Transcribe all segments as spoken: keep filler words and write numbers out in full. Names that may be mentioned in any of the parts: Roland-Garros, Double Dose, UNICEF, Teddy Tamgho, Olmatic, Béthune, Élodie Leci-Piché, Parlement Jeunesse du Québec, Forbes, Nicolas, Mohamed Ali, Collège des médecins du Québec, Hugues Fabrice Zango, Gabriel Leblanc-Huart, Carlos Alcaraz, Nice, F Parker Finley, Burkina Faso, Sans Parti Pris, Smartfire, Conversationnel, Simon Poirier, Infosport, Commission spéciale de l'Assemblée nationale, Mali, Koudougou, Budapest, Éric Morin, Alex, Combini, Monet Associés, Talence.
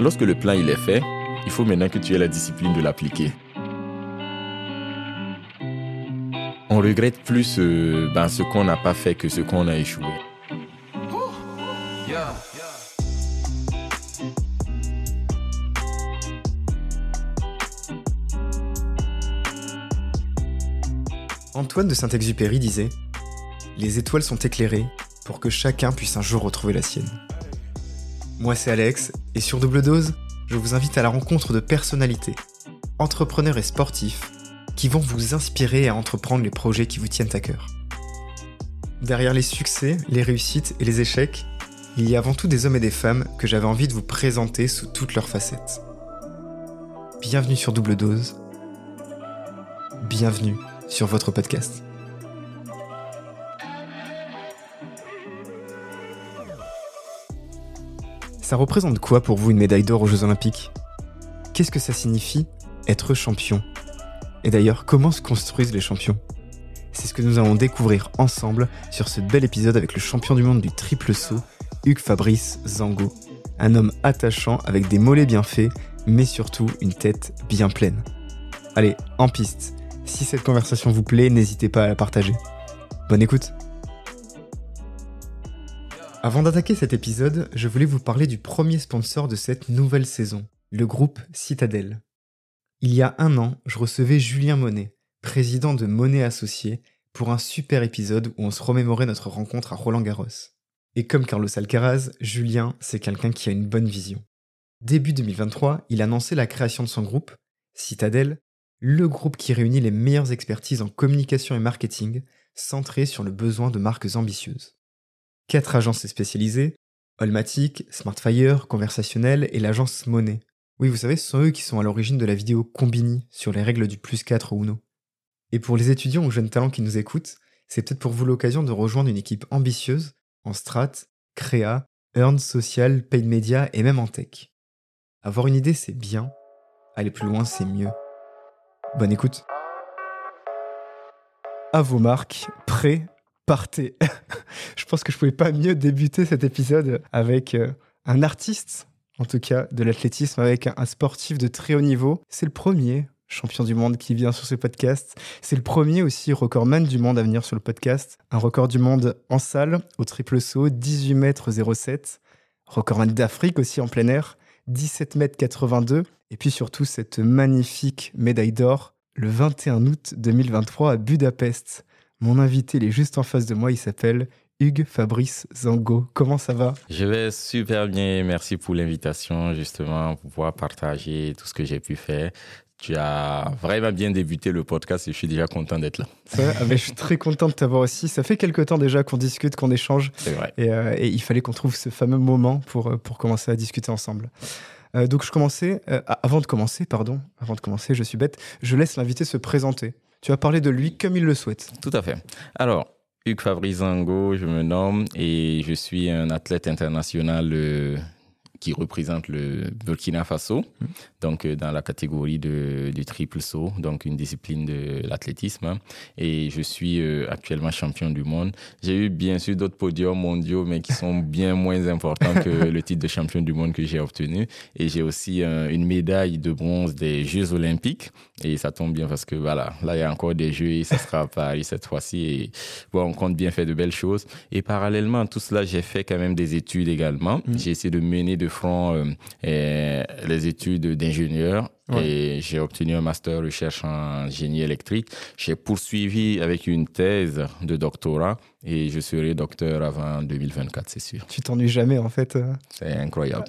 Lorsque le plan il est fait, il faut maintenant que tu aies la discipline de l'appliquer. On regrette plus euh, ben, ce qu'on n'a pas fait que ce qu'on a échoué. Antoine de Saint-Exupéry disait « Les étoiles sont éclairées pour que chacun puisse un jour retrouver la sienne. » Moi c'est Alex, et sur Double Dose, je vous invite à la rencontre de personnalités, entrepreneurs et sportifs, qui vont vous inspirer à entreprendre les projets qui vous tiennent à cœur. Derrière les succès, les réussites et les échecs, il y a avant tout des hommes et des femmes que j'avais envie de vous présenter sous toutes leurs facettes. Bienvenue sur Double Dose. Bienvenue sur votre podcast. Ça représente quoi pour vous une médaille d'or aux Jeux Olympiques ? Qu'est-ce que ça signifie être champion ? Et d'ailleurs, comment se construisent les champions ? C'est ce que nous allons découvrir ensemble sur ce bel épisode avec le champion du monde du triple-saut, Hugues Fabrice Zango. Un homme attachant avec des mollets bien faits, mais surtout une tête bien pleine. Allez, en piste. Si cette conversation vous plaît, n'hésitez pas à la partager. Bonne écoute. Avant d'attaquer cet épisode, je voulais vous parler du premier sponsor de cette nouvelle saison, le groupe Ceetadel. Il y a un an, je recevais Julien Monet, président de Monet Associés, pour un super épisode où on se remémorait notre rencontre à Roland-Garros. Et comme Carlos Alcaraz, Julien, c'est quelqu'un qui a une bonne vision. Début deux mille vingt-trois, il annonçait la création de son groupe, Ceetadel, le groupe qui réunit les meilleures expertises en communication et marketing, centré sur le besoin de marques ambitieuses. Quatre agences spécialisées, Olmatic, Smartfire, Conversationnel et l'agence Monet. Oui, vous savez, ce sont eux qui sont à l'origine de la vidéo Combini sur les règles du plus quatre au Uno. Et pour les étudiants ou jeunes talents qui nous écoutent, c'est peut-être pour vous l'occasion de rejoindre une équipe ambitieuse en strat, créa, earn, social, paid media et même en tech. Avoir une idée, c'est bien. Aller plus loin, c'est mieux. Bonne écoute. À vos marques, prêts, partez. Je pense que je pouvais pas mieux débuter cet épisode avec euh, un artiste. En tout cas, de l'athlétisme avec un sportif de très haut niveau. C'est le premier champion du monde qui vient sur ce podcast. C'est le premier aussi recordman du monde à venir sur le podcast. Un record du monde en salle, au triple saut, dix-huit mètres zéro sept. Recordman d'Afrique aussi en plein air, dix-sept mètres quatre-vingt-deux. Et puis surtout, cette magnifique médaille d'or, le vingt et un août deux mille vingt-trois à Budapest. Mon invité, il est juste en face de moi, il s'appelle Hugues Fabrice Zango. Comment ça va ? Je vais super bien. Merci pour l'invitation, justement, pour pouvoir partager tout ce que j'ai pu faire. Tu as vraiment bien débuté le podcast et je suis déjà content d'être là. Ça, ah ben, je suis très content de t'avoir aussi. Ça fait quelque temps déjà qu'on discute, qu'on échange. C'est vrai. Et, euh, et il fallait qu'on trouve ce fameux moment pour, pour commencer à discuter ensemble. Euh, donc, je commençais... Euh, avant de commencer, pardon. Avant de commencer, je suis bête. Je laisse l'invité se présenter. Tu vas parler de lui comme il le souhaite. Tout à fait. Alors... Hugues Fabrice Zango, je me nomme et je suis un athlète international euh, qui représente le Burkina Faso, mmh. donc euh, dans la catégorie de, du triple saut, donc une discipline de l'athlétisme. Hein, et je suis euh, actuellement champion du monde. J'ai eu bien sûr d'autres podiums mondiaux, mais qui sont bien moins importants que le titre de champion du monde que j'ai obtenu. Et j'ai aussi euh, une médaille de bronze des Jeux Olympiques. Et ça tombe bien parce que voilà, là, il y a encore des Jeux et ça sera à Paris cette fois-ci. Et bon, on compte bien faire de belles choses. Et parallèlement à tout cela, j'ai fait quand même des études également. Mmh. J'ai essayé de mener de front euh, euh, les études d'ingénieur. Ouais. Et j'ai obtenu un master recherche en génie électrique. J'ai poursuivi avec une thèse de doctorat et je serai docteur avant deux mille vingt-quatre, c'est sûr. Tu t'ennuies jamais, en fait. C'est incroyable.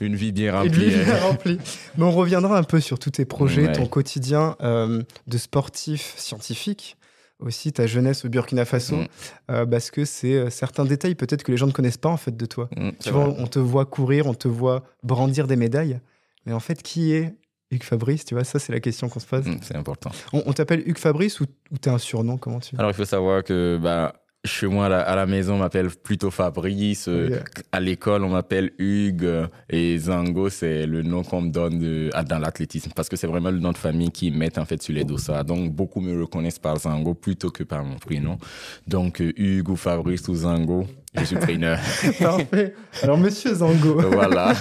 Une vie bien remplie. Une vie bien remplie. Mais on reviendra un peu sur tous tes projets, ouais. ton quotidien euh, de sportif scientifique. Aussi ta jeunesse au Burkina Faso, mmh. euh, parce que c'est euh, certains détails peut-être que les gens ne connaissent pas en fait de toi. Mmh, tu vois, on te voit courir, on te voit brandir des médailles, mais en fait, qui est Hugues Fabrice, tu vois, ça, c'est la question qu'on se pose. Mmh, c'est important. On, on t'appelle Hugues Fabrice ou, ou t'as un surnom, comment tu... Alors, il faut savoir que... Bah... Chez moi, à la, à la maison, on m'appelle plutôt Fabrice. Euh, yeah. À l'école, on m'appelle Hugues. Et Zango, c'est le nom qu'on me donne de, dans l'athlétisme. Parce que c'est vraiment le nom de famille qu'ils mettent en fait, sur les dossards. Donc, beaucoup me reconnaissent par Zango plutôt que par mon prénom. Donc, euh, Hugues ou Fabrice ou Zango, Je suis preneur. Parfait. Alors, monsieur Zango. Voilà.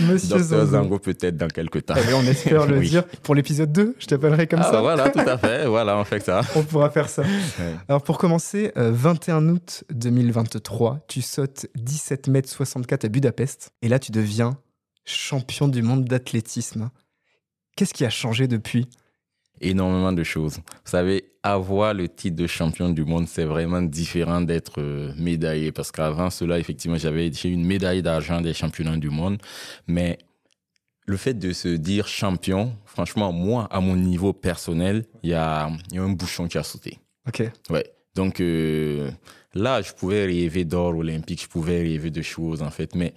Monsieur Docteur Zango, Zango peut-être dans quelques temps. Eh bien, on espère le oui. dire. Pour l'épisode deux, je t'appellerai comme ah, ça. Voilà, tout à fait. Voilà, on fait ça. On pourra faire ça. Ouais. Alors, pour commencer, euh, vingt et un août deux mille vingt-trois, tu sautes dix-sept mètres soixante-quatre à Budapest. Et là, tu deviens champion du monde d'athlétisme. Qu'est-ce qui a changé depuis ? Énormément de choses. Vous savez, avoir le titre de champion du monde, c'est vraiment différent d'être euh, médaillé. Parce qu'avant cela, effectivement, j'avais j'ai eu une médaille d'argent des championnats du monde. Mais le fait de se dire champion, franchement, moi, à mon niveau personnel, il y a, y a un bouchon qui a sauté. OK. Ouais. Donc euh, là, je pouvais rêver d'or olympique, je pouvais rêver de choses, en fait. Mais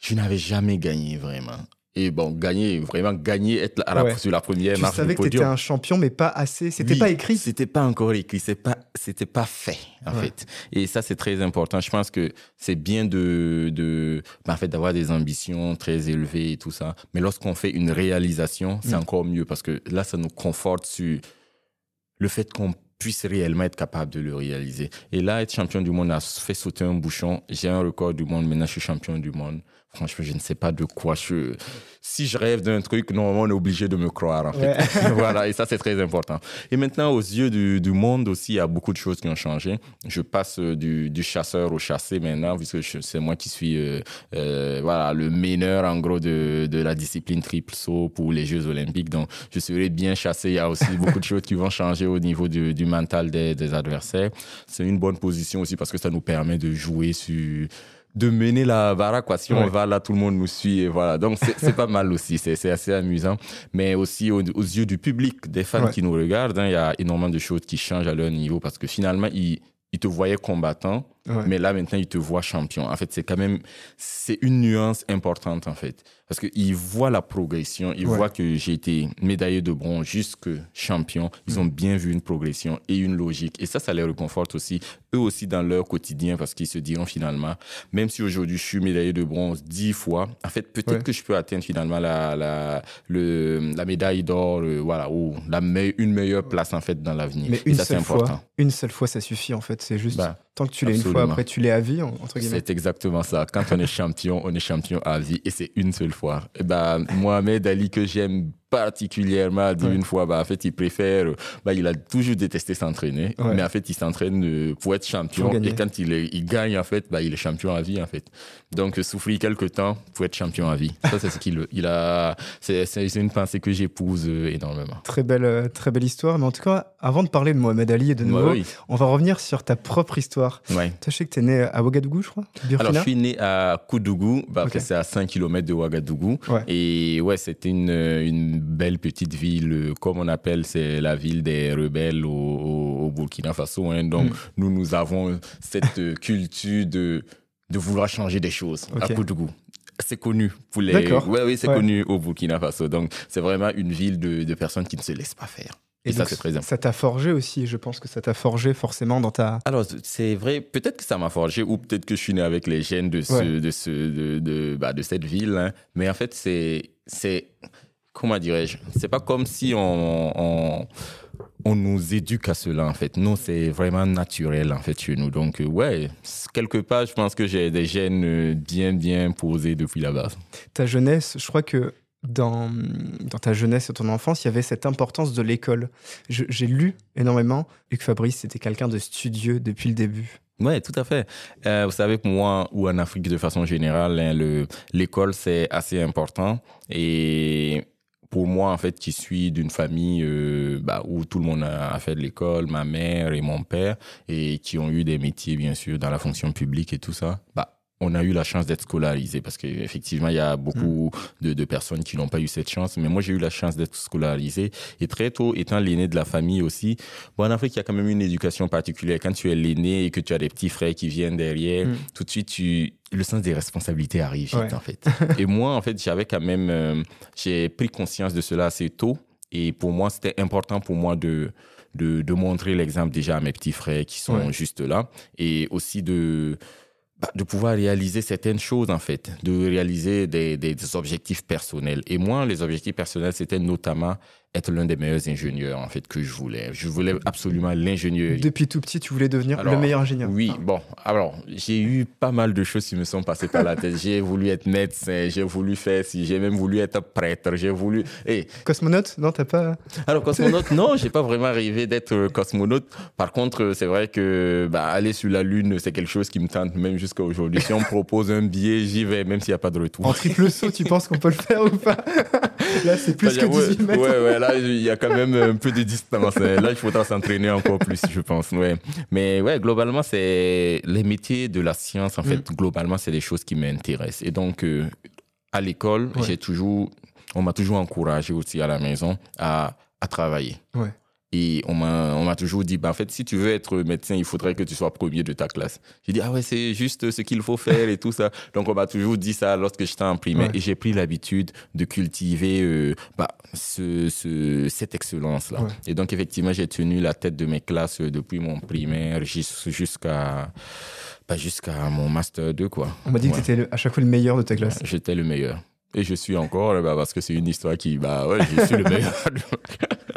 je n'avais jamais gagné, vraiment. Et bon, gagner, vraiment gagner, être à la, ouais. sur la première tu marche du podium. Tu savais que tu étais un champion, mais pas assez. C'était oui, pas écrit. C'était pas encore écrit. C'est pas, c'était pas fait, en ouais. fait. Et ça, c'est très important. Je pense que c'est bien de, de, bah, en fait, d'avoir des ambitions très élevées et tout ça. Mais lorsqu'on fait une réalisation, c'est mmh. encore mieux parce que là, ça nous conforte sur le fait qu'on puisse réellement être capable de le réaliser. Et là, être champion du monde a fait sauter un bouchon. J'ai un record du monde. Maintenant, je suis champion du monde. Franchement, je ne sais pas de quoi je... Si je rêve d'un truc, normalement, on est obligé de me croire, en fait. Ouais. Voilà, et ça, c'est très important. Et maintenant, aux yeux du, du monde aussi, il y a beaucoup de choses qui ont changé. Je passe du, du chasseur au chassé maintenant, puisque je, c'est moi qui suis euh, euh, voilà, le meneur, en gros, de, de la discipline triple-saut pour les Jeux olympiques. Donc, je serai bien chassé. Il y a aussi beaucoup de choses qui vont changer au niveau du, du mental des, des adversaires. C'est une bonne position aussi, parce que ça nous permet de jouer sur... de mener la baraque, quoi. Si ouais. on va là, tout le monde nous suit, et voilà. Donc, c'est, c'est pas mal aussi, c'est, c'est assez amusant. Mais aussi, aux, aux yeux du public, des fans ouais. qui nous regardent, hein, y a énormément de choses qui changent à leur niveau parce que finalement, ils, ils te voyaient combattant, ouais. mais là, maintenant, ils te voient champion. En fait, c'est quand même, c'est une nuance importante, en fait. Parce qu'ils voient la progression, ils ouais. voient que j'ai été médaillé de bronze jusque champion. Ils mmh. ont bien vu une progression et une logique. Et ça, ça les réconforte aussi, eux aussi dans leur quotidien, parce qu'ils se diront finalement, même si aujourd'hui je suis médaillé de bronze dix fois, en fait, peut-être ouais. que je peux atteindre finalement la, la, le, la médaille d'or, euh, voilà, ou la me- une meilleure place, en fait, dans l'avenir. Mais et une ça, seule c'est important. Fois, une seule fois, ça suffit, en fait. C'est juste, bah, tant que tu l'es absolument. Une fois, après, tu l'es à vie, entre guillemets. C'est exactement ça. Quand on est champion, on est champion à vie, et c'est une seule fois. Et bah, Mohamed Ali, que j'aime particulièrement, a dit ouais. une fois, bah, en fait, il préfère, bah, il a toujours détesté s'entraîner, ouais. mais en fait, il s'entraîne pour être champion. Et quand il, est, il gagne, en fait, bah, il est champion à vie, en fait. Donc, souffrir quelques temps pour être champion à vie. Ça, c'est ce qu'il il a. C'est, c'est une pensée que j'épouse énormément. Très belle, très belle histoire. Mais en tout cas, avant de parler de Mohamed Ali et de nouveau, ouais, oui. on va revenir sur ta propre histoire. Ouais. Tu sais que tu es né à Ouagadougou, je crois. Burkina. Alors, je suis né à Koudougou, bah, okay. c'est à cinq kilomètres de Ouagadougou. Ouais. Et ouais, c'était une, une belle petite ville, comme on appelle, c'est la ville des rebelles au, au, au Burkina Faso. Hein. Donc, mmh. nous, nous avons cette culture de, de vouloir changer des choses okay. à Koudougou. C'est connu pour les... D'accord. Ouais, oui, c'est ouais. connu au Burkina Faso. Donc, c'est vraiment une ville de, de personnes qui ne se laissent pas faire. Et, et donc, ça, c'est très important. Ça t'a forgé aussi, je pense que ça t'a forgé forcément dans ta... Alors, c'est vrai, peut-être que ça m'a forgé ou peut-être que je suis né avec les gènes de, ce, ouais. de, ce, de, de, bah, de cette ville. Hein. Mais en fait, c'est... c'est... Comment dirais-je ? C'est pas comme si on, on, on nous éduque à cela, en fait. Non, c'est vraiment naturel, en fait, chez nous. Donc, ouais, quelque part, je pense que j'ai des gènes bien, bien posés depuis la base. Ta jeunesse, je crois que dans, dans ta jeunesse et ton enfance, il y avait cette importance de l'école. Je, j'ai lu énormément. Hugues Fabrice, c'était quelqu'un de studieux depuis le début. Oui, tout à fait. Euh, vous savez, pour moi, ou en Afrique de façon générale, hein, le, l'école, c'est assez important. Et... Pour moi, en fait, qui suis d'une famille euh, bah, où tout le monde a fait de l'école, ma mère et mon père, et qui ont eu des métiers, bien sûr, dans la fonction publique et tout ça, bah, on a eu la chance d'être scolarisé parce qu'effectivement, il y a beaucoup mmh. de, de personnes qui n'ont pas eu cette chance. Mais moi, j'ai eu la chance d'être scolarisé. Et très tôt, étant l'aîné de la famille aussi, bon, en Afrique, il y a quand même une éducation particulière. Quand tu es l'aîné et que tu as des petits frères qui viennent derrière, mmh. tout de suite, tu... le sens des responsabilités arrive vite, ouais. en fait. Et moi, en fait, j'avais quand même... Euh, j'ai pris conscience de cela assez tôt. Et pour moi, c'était important pour moi de, de, de montrer l'exemple déjà à mes petits frères qui sont ouais. juste là. Et aussi de... de pouvoir réaliser certaines choses, en fait, de réaliser des, des, des objectifs personnels. Et moi, les objectifs personnels, c'était notamment être l'un des meilleurs ingénieurs en fait que je voulais. Je voulais absolument l'ingénierie. Depuis tout petit, tu voulais devenir alors, le meilleur ingénieur. Oui, ah. bon, alors j'ai eu pas mal de choses qui me sont passées par la tête. J'ai voulu être médecin, j'ai voulu faire si, j'ai même voulu être prêtre, j'ai voulu. Hey. Cosmonaute ? Non, t'as pas. Alors cosmonaute, non, j'ai pas vraiment rêvé d'être cosmonaute. Par contre, c'est vrai que bah, aller sur la lune, c'est quelque chose qui me tente même jusqu'à aujourd'hui. Si on me propose un billet, j'y vais, même s'il n'y a pas de retour. En triple saut, tu penses qu'on peut le faire ou pas ? Là, c'est plus bah, que ouais, dix-huit mètres. Ouais, ouais. Là, il y a quand même un peu de distance. Là, il faudra s'entraîner encore plus, je pense. Ouais. Mais ouais, globalement, c'est les métiers de la science. En mmh. fait, globalement, c'est des choses qui m'intéressent. Et donc, euh, à l'école, ouais. j'ai toujours, on m'a toujours encouragé aussi à la maison à, à travailler. Ouais. Et on m'a, on m'a toujours dit, bah, en fait, si tu veux être médecin, il faudrait que tu sois premier de ta classe. J'ai dit, ah ouais, c'est juste ce qu'il faut faire et tout ça. Donc, on m'a toujours dit ça lorsque j'étais en primaire. Ouais. Et j'ai pris l'habitude de cultiver euh, bah, ce, ce, cette excellence-là. Ouais. Et donc, effectivement, j'ai tenu la tête de mes classes depuis mon primaire jusqu'à... Bah, jusqu'à mon master deux, quoi. On m'a dit ouais. que tu étais à chaque fois le meilleur de ta classe. Ouais, j'étais le meilleur. Et je suis encore, bah, parce que c'est une histoire qui... Bah ouais, je suis le meilleur.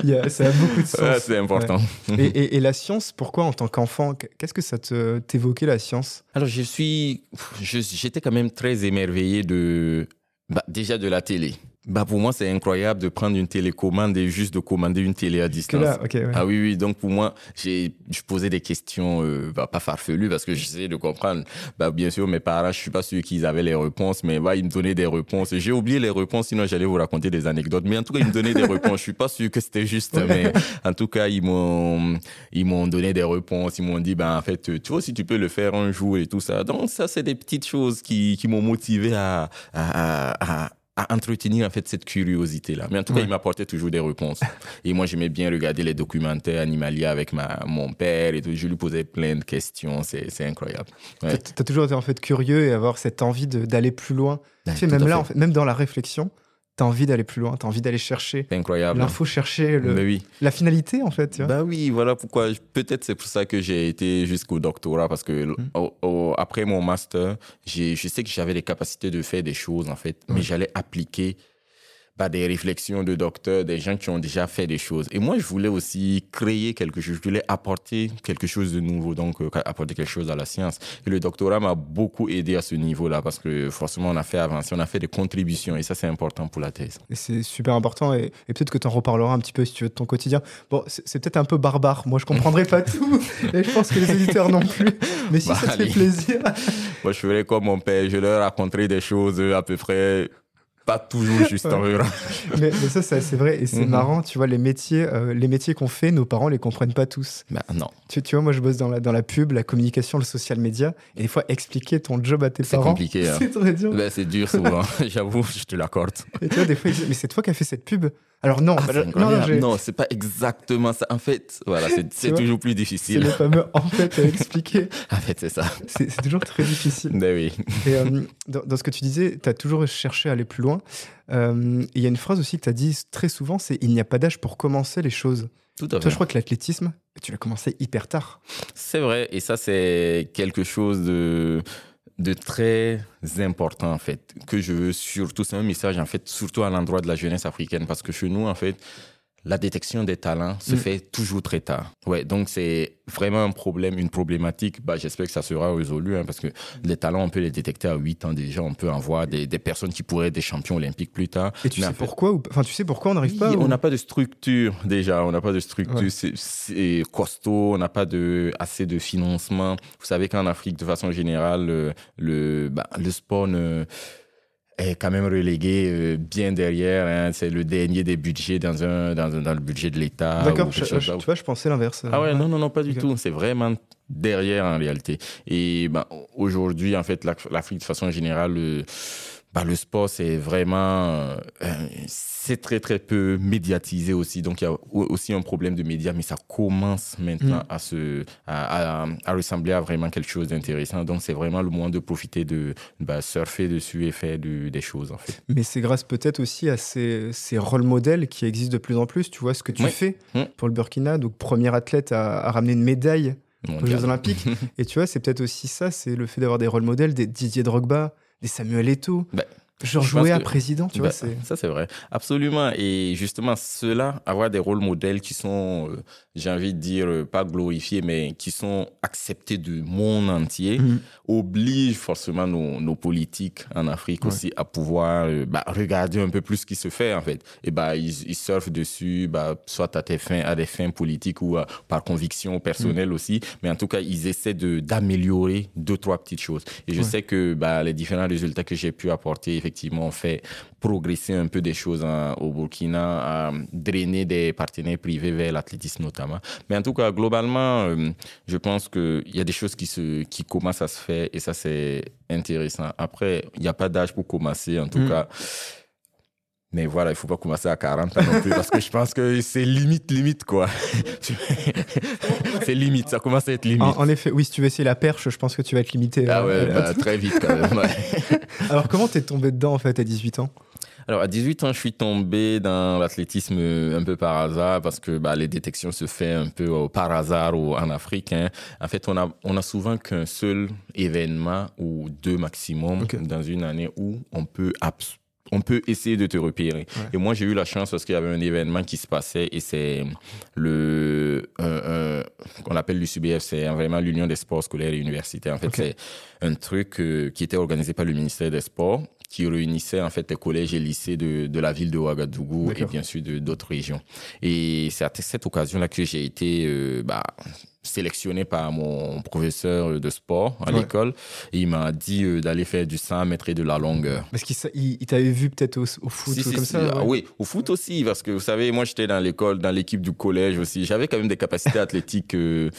Yeah, ça a beaucoup de sens. Ouais, c'est important. Ouais. Et, et, et la science, pourquoi en tant qu'enfant, qu'est-ce que ça te, t'évoquait, la science ? Alors, je suis... Je, j'étais quand même très émerveillé de... Bah, déjà de la télé. Bah, pour moi, c'est incroyable de prendre une télécommande et juste de commander une télé à distance. Là, okay, ouais. Ah oui, oui. Donc, pour moi, j'ai, je posais des questions euh, bah, pas farfelues parce que j'essayais de comprendre. Bah, bien sûr, mes parents, je ne suis pas sûr qu'ils avaient les réponses, mais bah, ils me donnaient des réponses. J'ai oublié les réponses, sinon j'allais vous raconter des anecdotes. Mais en tout cas, ils me donnaient des réponses. Je ne suis pas sûr que c'était juste, mais en tout cas, ils m'ont, ils m'ont donné des réponses. Ils m'ont dit, bah, en fait, tu vois, si tu peux le faire un jour et tout ça. Donc, ça, c'est des petites choses qui, qui m'ont motivé à... à, à, à à entretenir en fait cette curiosité-là. Mais en tout cas, ouais. il m'apportait toujours des réponses. Et moi, j'aimais bien regarder les documentaires animaliers avec ma, mon père et tout. Je lui posais plein de questions. C'est, c'est incroyable. Ouais. Tu as toujours été en fait curieux et avoir cette envie de, d'aller plus loin. Ouais, tu sais, même là, fait. En fait, même dans la réflexion, tu as envie d'aller plus loin, tu as envie d'aller chercher. C'est incroyable. L'info, chercher le, oui. la finalité, en fait. Tu vois. Bah oui, voilà pourquoi. Peut-être c'est pour ça que j'ai été jusqu'au doctorat, parce que mmh. au, au, après mon master, j'ai, je sais que j'avais les capacités de faire des choses, en fait, mmh. mais j'allais appliquer bah, des réflexions de docteurs, des gens qui ont déjà fait des choses. Et moi, je voulais aussi créer quelque chose, je voulais apporter quelque chose de nouveau, donc euh, apporter quelque chose à la science. Et le doctorat m'a beaucoup aidé à ce niveau-là, parce que forcément, on a fait avancer, on a fait des contributions, et ça, c'est important pour la thèse. Et c'est super important, et, et peut-être que tu en reparleras un petit peu, si tu veux, de ton quotidien. Bon, c'est, c'est peut-être un peu barbare, moi, je ne comprendrai pas tout, et je pense que les éditeurs non plus, mais si bah, ça te allez. fait plaisir... Moi, je ferais comme mon père, je leur raconterais des choses à peu près... Pas toujours juste en ouais. mais, mais ça, ça, c'est vrai. Et c'est mm-hmm. marrant, tu vois, les métiers, euh, les métiers qu'on fait, nos parents ne les comprennent pas tous. Bah, non. Tu, tu vois, moi, je bosse dans la, dans la pub, la communication, le social media. Et des fois, expliquer ton job à tes c'est parents... C'est compliqué. Hein. C'est très dur. Bah, c'est dur souvent. J'avoue, je te l'accorde. Et tu vois, des fois, ils disent, mais c'est toi qui as fait cette pub ? Alors non, ah, bah, c'est non, non, non, c'est pas exactement ça. En fait, voilà, c'est, c'est toujours plus difficile. C'est le fameux « en fait » à expliquer. En fait, c'est ça. C'est, c'est toujours très difficile. Mais oui. Et euh, dans, dans ce que tu disais, tu as toujours cherché à aller plus loin. Il euh, y a une phrase aussi que tu as dit très souvent, c'est « il n'y a pas d'âge pour commencer les choses ». Tout à fait. Toi, je crois que l'athlétisme, tu l'as commencé hyper tard. C'est vrai, et ça, c'est quelque chose de... de très important, en fait, que je veux surtout, c'est un message, en fait, surtout à l'endroit de la jeunesse africaine, parce que chez nous, en fait, la détection des talents se mmh. fait toujours très tard. Ouais, donc, c'est vraiment un problème, une problématique. Bah, j'espère que ça sera résolu, hein, parce que les talents, on peut les détecter à huit ans déjà. On peut en voir des, des personnes qui pourraient être des champions olympiques plus tard. Et tu, sais, fait... pourquoi, ou... enfin, tu sais pourquoi on n'arrive oui, pas ou... On n'a pas de structure déjà. On n'a pas de structure. Ouais. C'est, c'est costaud. On n'a pas de, assez de financement. Vous savez qu'en Afrique, de façon générale, le, le, bah, le sport ne... est quand même relégué euh, bien derrière. Hein, c'est le dernier des budgets dans, un, dans, un, dans le budget de l'État. D'accord, je, je, tu vois, je pensais l'inverse. Ah ouais, ouais. non, non, non, pas du okay. tout. C'est vraiment derrière en réalité. Et ben, aujourd'hui, en fait, l'Afrique, de façon générale, euh, ben, le sport, c'est vraiment... Euh, c'est très, très peu médiatisé aussi. Donc, il y a aussi un problème de médias, mais ça commence maintenant mmh. à, se, à, à, à ressembler à vraiment quelque chose d'intéressant. Donc, c'est vraiment le moment de profiter de bah, surfer dessus et faire de, des choses, en fait. Mais c'est grâce peut-être aussi à ces, ces rôles modèles qui existent de plus en plus. Tu vois, ce que tu oui. fais mmh. pour le Burkina, donc premier athlète à, à ramener une médaille Mon aux Jeux Olympiques. Et tu vois, c'est peut-être aussi ça, c'est le fait d'avoir des rôles modèles, des Didier Drogba, des Samuel Eto'o. Ben. Genre jouer à que, président, tu bah, vois. C'est... Ça, c'est vrai. Absolument. Et justement, ceux-là, avoir des rôles modèles qui sont, euh, j'ai envie de dire, euh, pas glorifiés, mais qui sont acceptés du monde entier, mmh. oblige forcément nos, nos politiques en Afrique ouais. aussi à pouvoir euh, bah, regarder un peu plus ce qui se fait, en fait. Et bah, ils, ils surfent dessus, bah, soit à des fins, à des fins politiques ou à, par conviction personnelle mmh. aussi. Mais en tout cas, ils essaient de, d'améliorer deux, trois petites choses. Et je ouais. sais que bah, les différents résultats que j'ai pu apporter, effectivement, on fait progresser un peu des choses hein, au Burkina, à drainer des partenaires privés vers l'athlétisme notamment. Mais en tout cas, globalement, euh, je pense qu'il y a des choses qui, se, qui commencent à se faire et ça, c'est intéressant. Après, il n'y a pas d'âge pour commencer, en tout mmh. cas. Mais voilà, il ne faut pas commencer à quarante ans non plus parce que je pense que c'est limite, limite, quoi. C'est limite, ça commence à être limite. En, en effet, oui, si tu veux essayer la perche, je pense que tu vas être limité. Ah ouais, bah, très vite quand même. Ouais. Alors, comment t'es tombé dedans, en fait, à dix-huit ans ? Alors, à dix-huit ans, je suis tombé dans l'athlétisme un peu par hasard parce que bah, les détections se font un peu oh, par hasard oh, en Afrique. Hein. En fait, on a, on a souvent qu'un seul événement ou deux maximum okay. dans une année où on peut abs- on peut essayer de te repérer. Ouais. Et moi, j'ai eu la chance parce qu'il y avait un événement qui se passait et c'est le... Euh, euh, qu'on appelle l'U C B F, c'est vraiment l'Union des sports scolaires et universitaires. En fait, okay. c'est un truc euh, qui était organisé par le ministère des Sports qui réunissait en fait les collèges et lycées de, de la ville de Ouagadougou D'accord. et bien sûr de, d'autres régions. Et c'est à cette occasion-là que j'ai été... Euh, bah, sélectionné par mon professeur de sport à ouais. l'école. Et il m'a dit euh, d'aller faire du cent mètres et de la longueur. Parce qu'il il, il t'avait vu peut-être au, au foot si, ou si, comme si, ça ah, ouais. Oui, au foot aussi, parce que vous savez, moi j'étais dans l'école, dans l'équipe du collège aussi. J'avais quand même des capacités athlétiques, euh,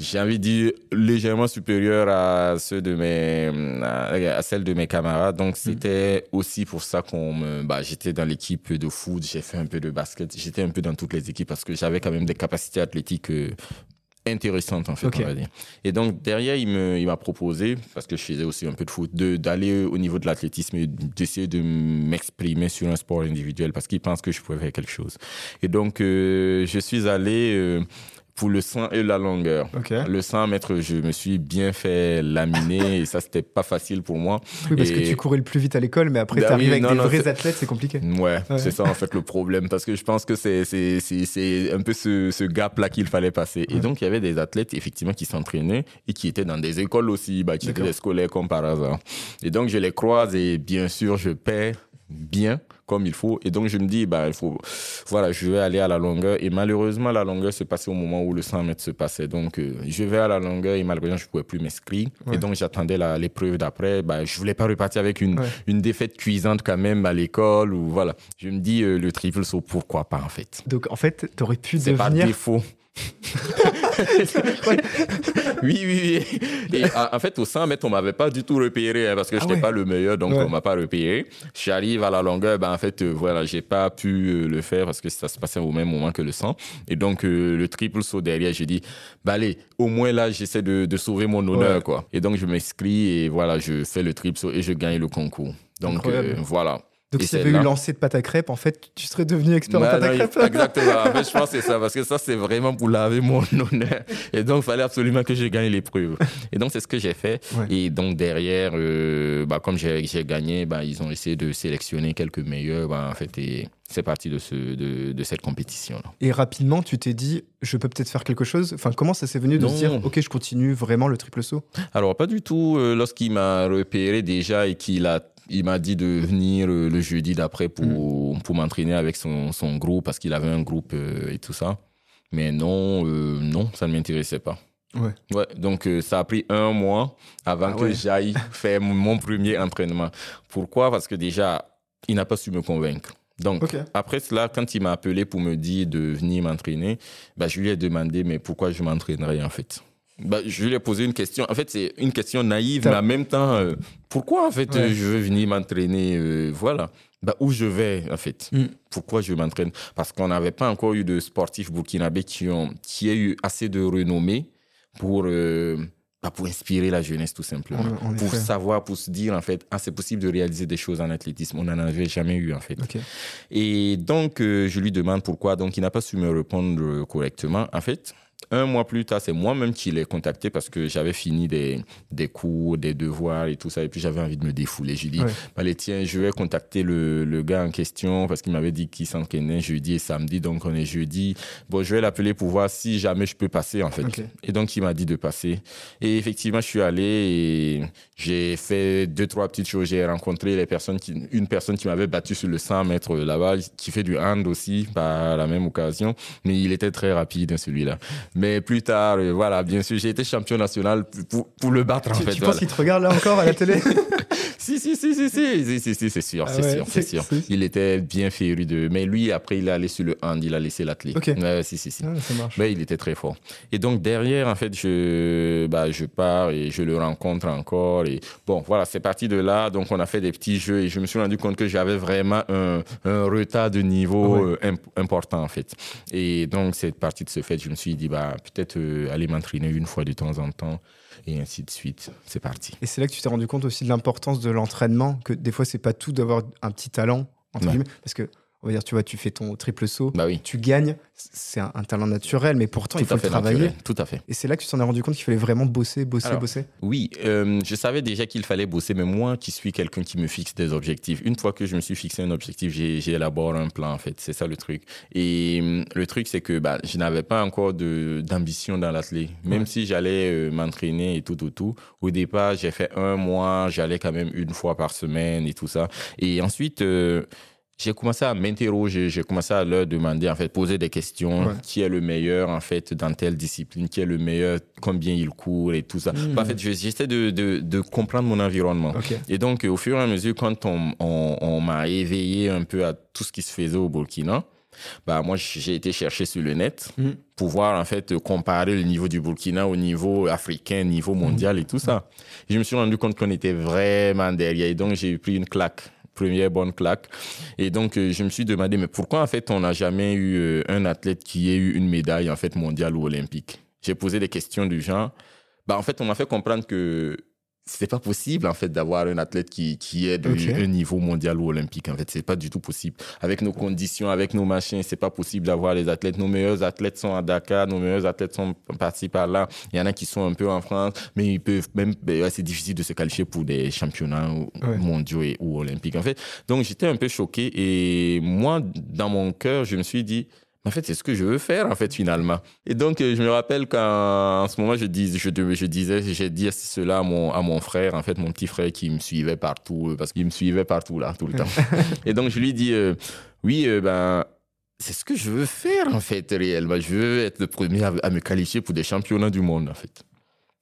j'ai envie de dire, légèrement supérieures à, ceux de mes, à, à celles de mes camarades. Donc c'était mmh. aussi pour ça qu'on me, bah, j'étais dans l'équipe de foot, j'ai fait un peu de basket, j'étais un peu dans toutes les équipes parce que j'avais quand même des capacités athlétiques euh, intéressante, en fait, okay. on va dire. Et donc, derrière, il, me, il m'a proposé, parce que je faisais aussi un peu de foot, de, d'aller au niveau de l'athlétisme et d'essayer de m'exprimer sur un sport individuel, parce qu'il pense que je pouvais faire quelque chose. Et donc, euh, je suis allé... Euh, pour le cent et la longueur. Okay. Le cent mètres, je me suis bien fait laminer et ça, c'était pas facile pour moi. Oui, parce et... que tu courais le plus vite à l'école, mais après, bah, t'arrives oui, avec non, des non, vrais c'est... athlètes, c'est compliqué. Ouais, ouais, c'est ça en fait le problème, parce que je pense que c'est, c'est, c'est, c'est un peu ce, ce gap-là qu'il fallait passer. Ouais. Et donc, il y avait des athlètes, effectivement, qui s'entraînaient et qui étaient dans des écoles aussi, bah, qui D'accord. étaient des scolaires comme par hasard. Et donc, je les croise et bien sûr, je perds bien comme il faut. Et donc, je me dis, bah, il faut, voilà, je vais aller à la longueur. Et malheureusement, la longueur se passait au moment où le cent mètres se passait. Donc, euh, je vais à la longueur et malheureusement, je ne pouvais plus m'inscrire. Ouais. Et donc, j'attendais la, l'épreuve d'après. Bah, je ne voulais pas repartir avec une, ouais. une défaite cuisante quand même à l'école. Ou, voilà. Je me dis, euh, le triple-saut, pourquoi pas, en fait. Donc, en fait, tu aurais pu C'est devenir... C'est par défaut. oui, oui, oui. Et en fait, au cent mètres, on ne m'avait pas du tout repéré hein, parce que je n'étais ah ouais. pas le meilleur, donc ouais. on ne m'a pas repéré. J'arrive à la longueur, ben, en fait, euh, voilà, je n'ai pas pu euh, le faire parce que ça se passait au même moment que le cent. Et donc, euh, le triple saut derrière, j'ai dit, bah, allez, au moins là, j'essaie de, de sauver mon honneur. Ouais. Quoi. Et donc, je m'inscris et voilà, je fais le triple saut et je gagne le concours. Donc, euh, voilà. Donc, et si tu avais eu lancé de pâte à crêpes, en fait, tu serais devenu expert bah, en pâte à crêpes. Exactement. En fait, je pense que c'est ça, parce que ça, c'est vraiment pour laver mon honneur. Et donc, il fallait absolument que je gagne l'épreuve. Et donc, c'est ce que j'ai fait. Ouais. Et donc, derrière, euh, bah, comme j'ai, j'ai gagné, bah, ils ont essayé de sélectionner quelques meilleurs. Bah, en fait, et c'est parti de, ce, de, de cette compétition-là. Et rapidement, tu t'es dit, je peux peut-être faire quelque chose. Enfin, comment ça s'est venu de se dire, OK, je continue vraiment le triple saut ? Alors, pas du tout. Euh, lorsqu'il m'a repéré déjà et qu'il a Il m'a dit de venir le jeudi d'après pour, pour m'entraîner avec son, son groupe, parce qu'il avait un groupe et tout ça. Mais non, euh, non, ça ne m'intéressait pas. Ouais. Ouais, donc, euh, ça a pris un mois avant ah que ouais. j'aille faire mon premier entraînement. Pourquoi ? Parce que déjà, il n'a pas su me convaincre. Donc, okay. après cela, quand il m'a appelé pour me dire de venir m'entraîner, bah, je lui ai demandé, mais pourquoi je m'entraînerais en fait ? Bah, je lui ai posé une question. En fait, c'est une question naïve, T'as... mais en même temps, euh, pourquoi en fait ouais. euh, je veux venir m'entraîner euh, Voilà. Bah, où je vais en fait mm. Pourquoi je m'entraîne ? Parce qu'on n'avait pas encore eu de sportifs burkinabés qui ont qui aient eu assez de renommée pour euh, bah, pour inspirer la jeunesse tout simplement, on, on pour fait. savoir, pour se dire en fait, ah c'est possible de réaliser des choses en athlétisme. On n'en avait jamais eu en fait. Okay. Et donc euh, je lui demande pourquoi. Donc il n'a pas su me répondre correctement en fait. Un mois plus tard, c'est moi-même qui l'ai contacté parce que j'avais fini des, des cours, des devoirs et tout ça. Et puis, j'avais envie de me défouler. Je lui ai dit, ouais. allez, tiens, je vais contacter le, le gars en question parce qu'il m'avait dit qu'il s'entraînait jeudi et samedi. Donc, on est jeudi. Bon, je vais l'appeler pour voir si jamais je peux passer, en fait. Okay. Et donc, il m'a dit de passer. Et effectivement, je suis allé et j'ai fait deux, trois petites choses. J'ai rencontré les personnes qui, une personne qui m'avait battu sur le cent mètres là-bas, qui fait du hand aussi par la même occasion. Mais il était très rapide, celui-là. Mais plus tard, euh, voilà, bien sûr, j'ai été champion national pour, pour le battre, en tu, fait. Tu voilà. penses qu'il te regarde là encore à la télé? si, si, si, si, si, si, si, si, c'est sûr, ah c'est ouais, sûr, c'est, c'est sûr. C'est... Il était bien féru de... Mais lui, après, il est allé sur le hand, il a laissé l'athlé. Ok. Euh, si, si, si. Ah, ça marche. Mais il était très fort. Et donc, derrière, en fait, je, bah, je pars et je le rencontre encore. Et bon, voilà, c'est parti de là. Donc, on a fait des petits jeux et je me suis rendu compte que j'avais vraiment un, un retard de niveau ouais. euh, imp- important, en fait. Et donc, c'est parti de ce fait, je me suis dit, bah, peut-être euh, aller m'entraîner une fois de temps en temps et ainsi de suite. C'est parti. Et c'est là que tu t'es rendu compte aussi de l'importance de l'entraînement, que des fois, c'est pas tout d'avoir un petit talent, entre guillemets, parce que, on va dire, tu vois, tu fais ton triple saut, bah oui. tu gagnes, c'est un, un talent naturel, mais pourtant, tout il faut le travailler. Naturel, tout à fait. Et c'est là que tu t'en es rendu compte qu'il fallait vraiment bosser, bosser, Alors, bosser. Oui, euh, je savais déjà qu'il fallait bosser, mais moi qui suis quelqu'un qui me fixe des objectifs, une fois que je me suis fixé un objectif, j'ai, j'élabore un plan, en fait. C'est ça le truc. Et euh, le truc, c'est que bah, je n'avais pas encore de, d'ambition dans l'athlète. Même ouais. si j'allais euh, m'entraîner et tout, tout, tout. Au départ, j'ai fait un mois, j'allais quand même une fois par semaine et tout ça. Et ensuite... Euh, J'ai commencé à m'interroger, j'ai commencé à leur demander, en fait, poser des questions. Ouais. Qui est le meilleur, en fait, dans telle discipline? Qui est le meilleur? Combien il court et tout ça? Mmh. Bah, en fait, j'essaie de, de, de comprendre mon environnement. Okay. Et donc, au fur et à mesure, quand on, on, on m'a éveillé un peu à tout ce qui se faisait au Burkina, bah, moi, j'ai été chercher sur le net mmh. pour voir, en fait, comparer le niveau du Burkina au niveau africain, niveau mondial mmh. et tout ça. Et je me suis rendu compte qu'on était vraiment derrière. Et donc, j'ai pris une claque. Première bonne claque. Et donc, euh, je me suis demandé, mais pourquoi, en fait, on n'a jamais eu euh, un athlète qui ait eu une médaille, en fait, mondiale ou olympique? J'ai posé des questions du genre. Bah, en fait, on m'a fait comprendre que c'est pas possible, en fait, d'avoir un athlète qui, qui est de okay. un niveau mondial ou olympique. En fait, c'est pas du tout possible. Avec nos conditions, avec nos machins, c'est pas possible d'avoir les athlètes. Nos meilleurs athlètes sont à Dakar, nos meilleurs athlètes sont par-ci, par-là. Il y en a qui sont un peu en France, mais ils peuvent même, c'est difficile de se qualifier pour des championnats ouais. mondiaux et, ou olympiques, en fait. Donc, j'étais un peu choqué et moi, dans mon cœur, je me suis dit, en fait, c'est ce que je veux faire, en fait, finalement. Et donc, je me rappelle qu'en ce moment, je, dis, je, je disais, j'ai dit cela à mon, à mon frère, en fait, mon petit frère qui me suivait partout, parce qu'il me suivait partout, là, tout le temps. Et donc, je lui dis, euh, oui, euh, ben... c'est ce que je veux faire, en fait, réellement. Je veux être le premier à, à me qualifier pour des championnats du monde, en fait.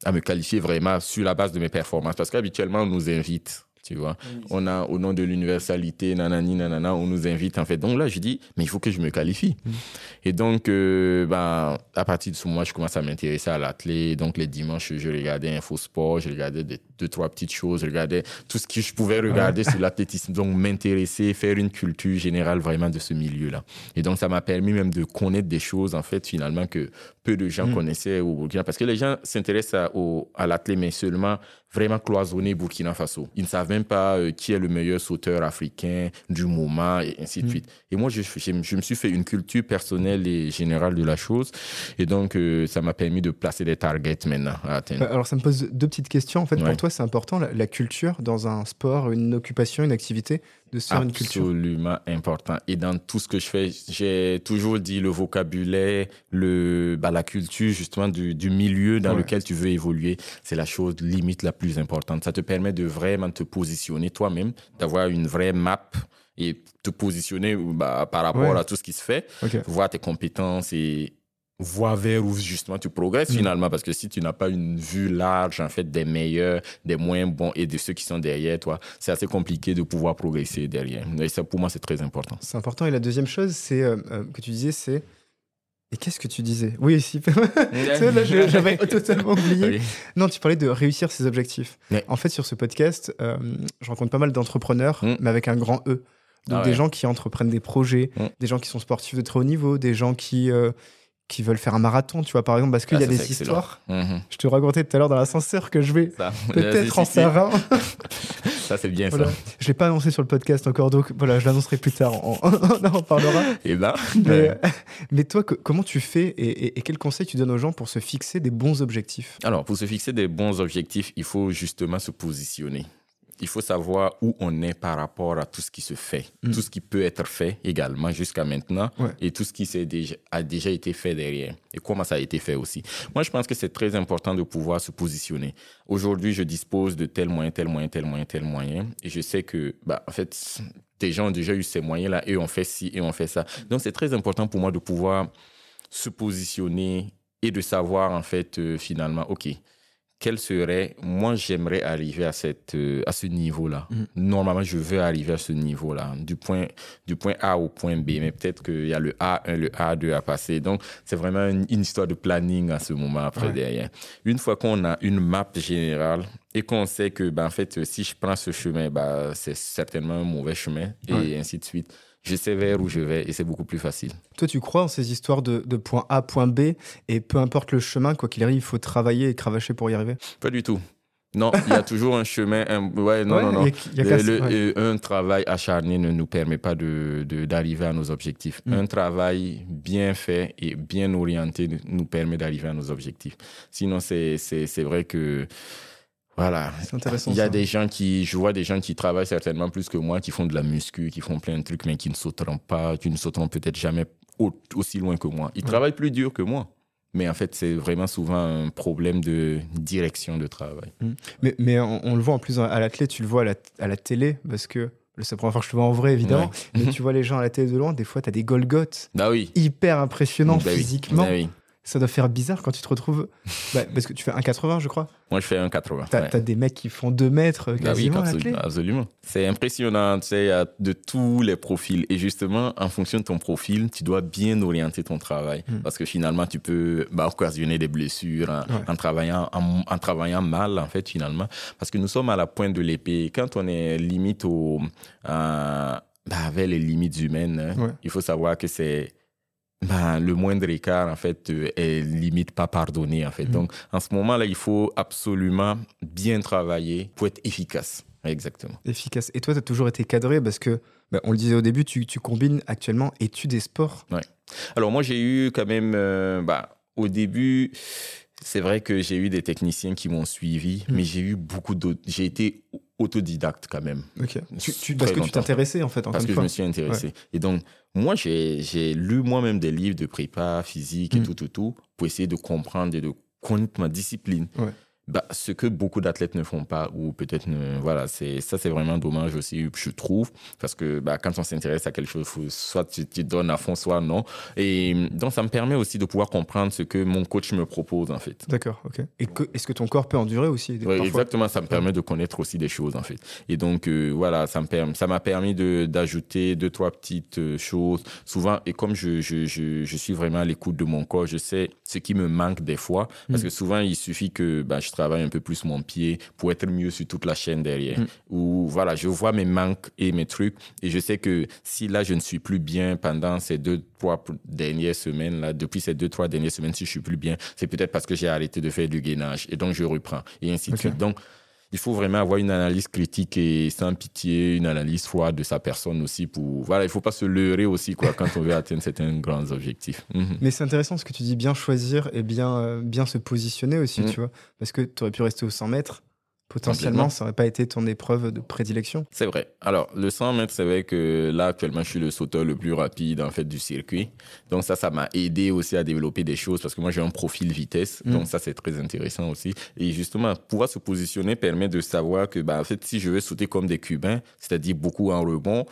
À me qualifier vraiment sur la base de mes performances. Parce qu'habituellement, on nous invite... tu vois, oui. on a, au nom de l'universalité, nanani, nanana, on nous invite, en fait. Donc là, je dis, mais il faut que je me qualifie. Mmh. Et donc, euh, bah, à partir de ce moment, je commence à m'intéresser à l'athlète. Donc, les dimanches, je regardais Infosport, je regardais des, deux, trois petites choses, je regardais tout ce que je pouvais regarder ouais. sur l'athlétisme. Donc, m'intéresser, faire une culture générale vraiment de ce milieu-là. Et donc, ça m'a permis même de connaître des choses, en fait, finalement, que peu de gens mmh. connaissaient au Burkina. Parce que les gens s'intéressent à, au, à l'athlète, mais seulement vraiment cloisonné Burkina Faso. Ils ne savent même pas euh, qui est le meilleur sauteur africain du moment, et ainsi de mmh. suite. Et moi, je, je, je me suis fait une culture personnelle et générale de la chose. Et donc, euh, ça m'a permis de placer des targets maintenant à atteindre. Alors, ça me pose deux petites questions. En fait, ouais. pour toi, c'est important, la, la culture dans un sport, une occupation, une activité, de se faire une culture. Absolument important. Et dans tout ce que je fais, j'ai toujours dit le vocabulaire, le, bah, la culture, justement, du, du milieu dans ouais. lequel tu veux évoluer. C'est la chose limite la plus importante. Ça te permet de vraiment te positionner toi-même, d'avoir une vraie map et te positionner bah, par rapport ouais. à tout ce qui se fait, okay. voir tes compétences et voir vers où justement tu progresses mmh. finalement, parce que si tu n'as pas une vue large en fait des meilleurs, des moins bons et de ceux qui sont derrière toi, c'est assez compliqué de pouvoir progresser derrière. Et ça, pour moi, c'est très important. C'est important. Et la deuxième chose, c'est euh, que tu disais, c'est et qu'est-ce que tu disais? Oui, si. J'avais totalement oublié. Oui. Non, tu parlais de réussir ses objectifs. Oui. En fait, sur ce podcast, euh, je rencontre pas mal d'entrepreneurs, mm. mais avec un grand E. Donc, ah des ouais. gens qui entreprennent des projets, mm. des gens qui sont sportifs de très haut niveau, des gens qui, euh, qui veulent faire un marathon, tu vois, par exemple, parce qu'il ah, y a des histoires. Mm-hmm. Je te racontais tout à l'heure dans l'ascenseur que je vais ça. peut-être en faire un. Ça, c'est bien, voilà. Ça. Je ne l'ai pas annoncé sur le podcast encore, donc voilà, je l'annoncerai plus tard. On en parlera. Et ben, mais, ouais. mais toi, que, comment tu fais et, et, et quels conseils tu donnes aux gens pour se fixer des bons objectifs? Alors, pour se fixer des bons objectifs, il faut justement se positionner. Il faut savoir où on est par rapport à tout ce qui se fait, mmh. tout ce qui peut être fait également jusqu'à maintenant ouais. et tout ce qui s'est déjà, a déjà été fait derrière et comment ça a été fait aussi. Moi, je pense que c'est très important de pouvoir se positionner. Aujourd'hui, je dispose de tel moyen, tel moyen, tel moyen, tel moyen et je sais que, bah, en fait, des gens ont déjà eu ces moyens-là et on fait ci et on fait ça. Donc, c'est très important pour moi de pouvoir se positionner et de savoir, en fait, euh, finalement, OK, quel serait, moi j'aimerais arriver à, cette, euh, à ce niveau-là. Mmh. Normalement, je veux arriver à ce niveau-là, du point, du point A au point B, mais peut-être qu'il y a le A un, le A deux à passer. Donc, c'est vraiment une, une histoire de planning à ce moment après ouais. derrière. Une fois qu'on a une map générale et qu'on sait que, ben, en fait, si je prends ce chemin, ben, c'est certainement un mauvais chemin et ouais. ainsi de suite. Je sais vers où je vais et c'est beaucoup plus facile. Toi, tu crois en ces histoires de, de point A, point B et peu importe le chemin, quoi qu'il arrive, il faut travailler et cravacher pour y arriver? Pas du tout. Non, il y a toujours un chemin. Un... Ouais, non, ouais, non, non. Y a, y a le, le, ouais. Un travail acharné ne nous permet pas de, de, d'arriver à nos objectifs. Mmh. Un travail bien fait et bien orienté nous permet d'arriver à nos objectifs. Sinon, c'est, c'est, c'est vrai que... Voilà, il y a ça. Des gens qui, je vois des gens qui travaillent certainement plus que moi, qui font de la muscu, qui font plein de trucs, mais qui ne sauteront pas, qui ne sauteront peut-être jamais au, aussi loin que moi. Ils ouais. travaillent plus dur que moi. Mais en fait, c'est vraiment souvent un problème de direction de travail. Mmh. Mais, mais on, on le voit en plus à l'athlète, tu le vois à la, à la télé, parce que c'est la première fois que je te vois en vrai, évidemment. Ouais. Mais tu vois les gens à la télé de loin, des fois, tu as des golgotes ah oui. hyper impressionnants bah physiquement. Oui. Bah oui. Ça doit faire bizarre quand tu te retrouves... Bah, parce que tu fais un mètre quatre-vingts, je crois. Moi, je fais un mètre quatre-vingts. T'as, ouais. t'as des mecs qui font deux mètres quasiment ah oui, absolument, absolument. C'est impressionnant, tu sais, il y a de tous les profils. Et justement, en fonction de ton profil, tu dois bien orienter ton travail. Mmh. Parce que finalement, tu peux bah, occasionner des blessures en, ouais. en, travaillant, en, en travaillant mal, en fait, finalement. Parce que nous sommes à la pointe de l'épée. Quand on est limite au... Euh, bah, avec les limites humaines, ouais. il faut savoir que c'est... Ben, le moindre écart, en fait, euh, est limite pas pardonné, en fait. Mmh. Donc, en ce moment-là, il faut absolument bien travailler pour être efficace. Exactement. Efficace. Et toi, tu as toujours été cadré parce que, ben, on le disait au début, tu, tu combines actuellement études et sport. Ouais. Alors, moi, j'ai eu quand même, euh, ben, au début... C'est vrai que j'ai eu des techniciens qui m'ont suivi, mmh. mais j'ai eu beaucoup d'autres. J'ai été autodidacte quand même. Okay. Tu, tu, parce que tu t'intéressais en fait. En parce que fois. Je me suis intéressé. Ouais. Et donc, moi, j'ai, j'ai lu moi-même des livres de prépa, physique et mmh. tout, tout, tout, pour essayer de comprendre et de connaître ma discipline. Ouais. Bah, ce que beaucoup d'athlètes ne font pas ou peut-être ne... Voilà, c'est... ça, c'est vraiment dommage aussi, je trouve, parce que bah, quand on s'intéresse à quelque chose, faut... soit tu te donnes à fond, soit non. Et donc, ça me permet aussi de pouvoir comprendre ce que mon coach me propose, en fait. D'accord, OK. Et que... est-ce que ton corps peut endurer aussi ouais, parfois... Exactement, ça me permet de connaître aussi des choses, en fait. Et donc, euh, voilà, ça, me perm... ça m'a permis de... d'ajouter deux, trois petites choses. Souvent, et comme je, je, je, je suis vraiment à l'écoute de mon corps, je sais ce qui me manque des fois, parce mmh. que souvent, il suffit que... Bah, je travaille un peu plus mon pied pour être mieux sur toute la chaîne derrière. Mmh. Où, voilà, je vois mes manques et mes trucs et je sais que si là, je ne suis plus bien pendant ces deux, trois dernières semaines, là, depuis ces deux, trois dernières semaines, si je ne suis plus bien, c'est peut-être parce que j'ai arrêté de faire du gainage et donc je reprends et ainsi de okay. suite. Donc, il faut vraiment avoir une analyse critique et sans pitié, une analyse froide de sa personne aussi pour... Voilà, il ne faut pas se leurrer aussi quoi, quand on veut atteindre certains grands objectifs. Mmh. Mais c'est intéressant ce que tu dis, bien choisir et bien, euh, bien se positionner aussi, mmh. tu vois. Parce que tu aurais pu rester aux cent mètres, potentiellement, ça n'aurait pas été ton épreuve de prédilection. C'est vrai. Alors, le cent mètres, c'est vrai que là, actuellement, je suis le sauteur le plus rapide, en fait, du circuit. Donc ça, ça m'a aidé aussi à développer des choses parce que moi, j'ai un profil vitesse. Mmh. Donc ça, c'est très intéressant aussi. Et justement, pouvoir se positionner permet de savoir que, bah, en fait, si je veux sauter comme des Cubains, c'est-à-dire beaucoup en rebond,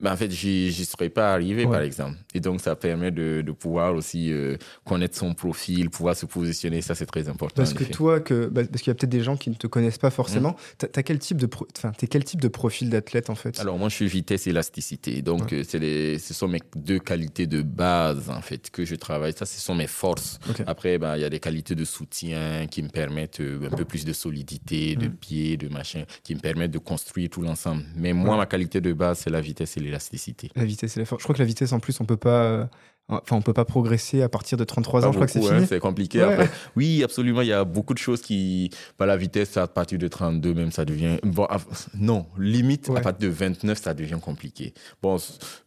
bah, en fait, j'y, j'y serais pas arrivé, ouais. par exemple. Et donc, ça permet de, de pouvoir aussi euh, connaître son profil, pouvoir se positionner. Ça, c'est très important. Parce que toi, que, bah, parce qu'il y a peut-être des gens qui ne te connaissent pas forcément, mmh. t'as, t'as quel type de pro- t'es quel type de profil d'athlète, en fait? Alors, moi, je suis vitesse et élasticité. Donc, ouais. euh, c'est les, ce sont mes deux qualités de base, en fait, que je travaille. Ça, ce sont mes forces. Okay. Après, bah, il y a des qualités de soutien qui me permettent euh, un peu plus de solidité, de mmh. pied, de machin, qui me permettent de construire tout l'ensemble. Mais moi, ouais. ma qualité de base, c'est la vitesse et l'élasticité. La vitesse et la force. Je crois que la vitesse, en plus, on peut pas... Enfin, on peut pas progresser à partir de trente-trois pas ans, beaucoup, je crois que c'est hein, fini. C'est compliqué. Ouais. Après. Oui, absolument, il y a beaucoup de choses qui... Pas la vitesse, à partir de trente-deux, même, ça devient... Bon, à... Non, limite, ouais. à partir de vingt-neuf, ça devient compliqué. Bon,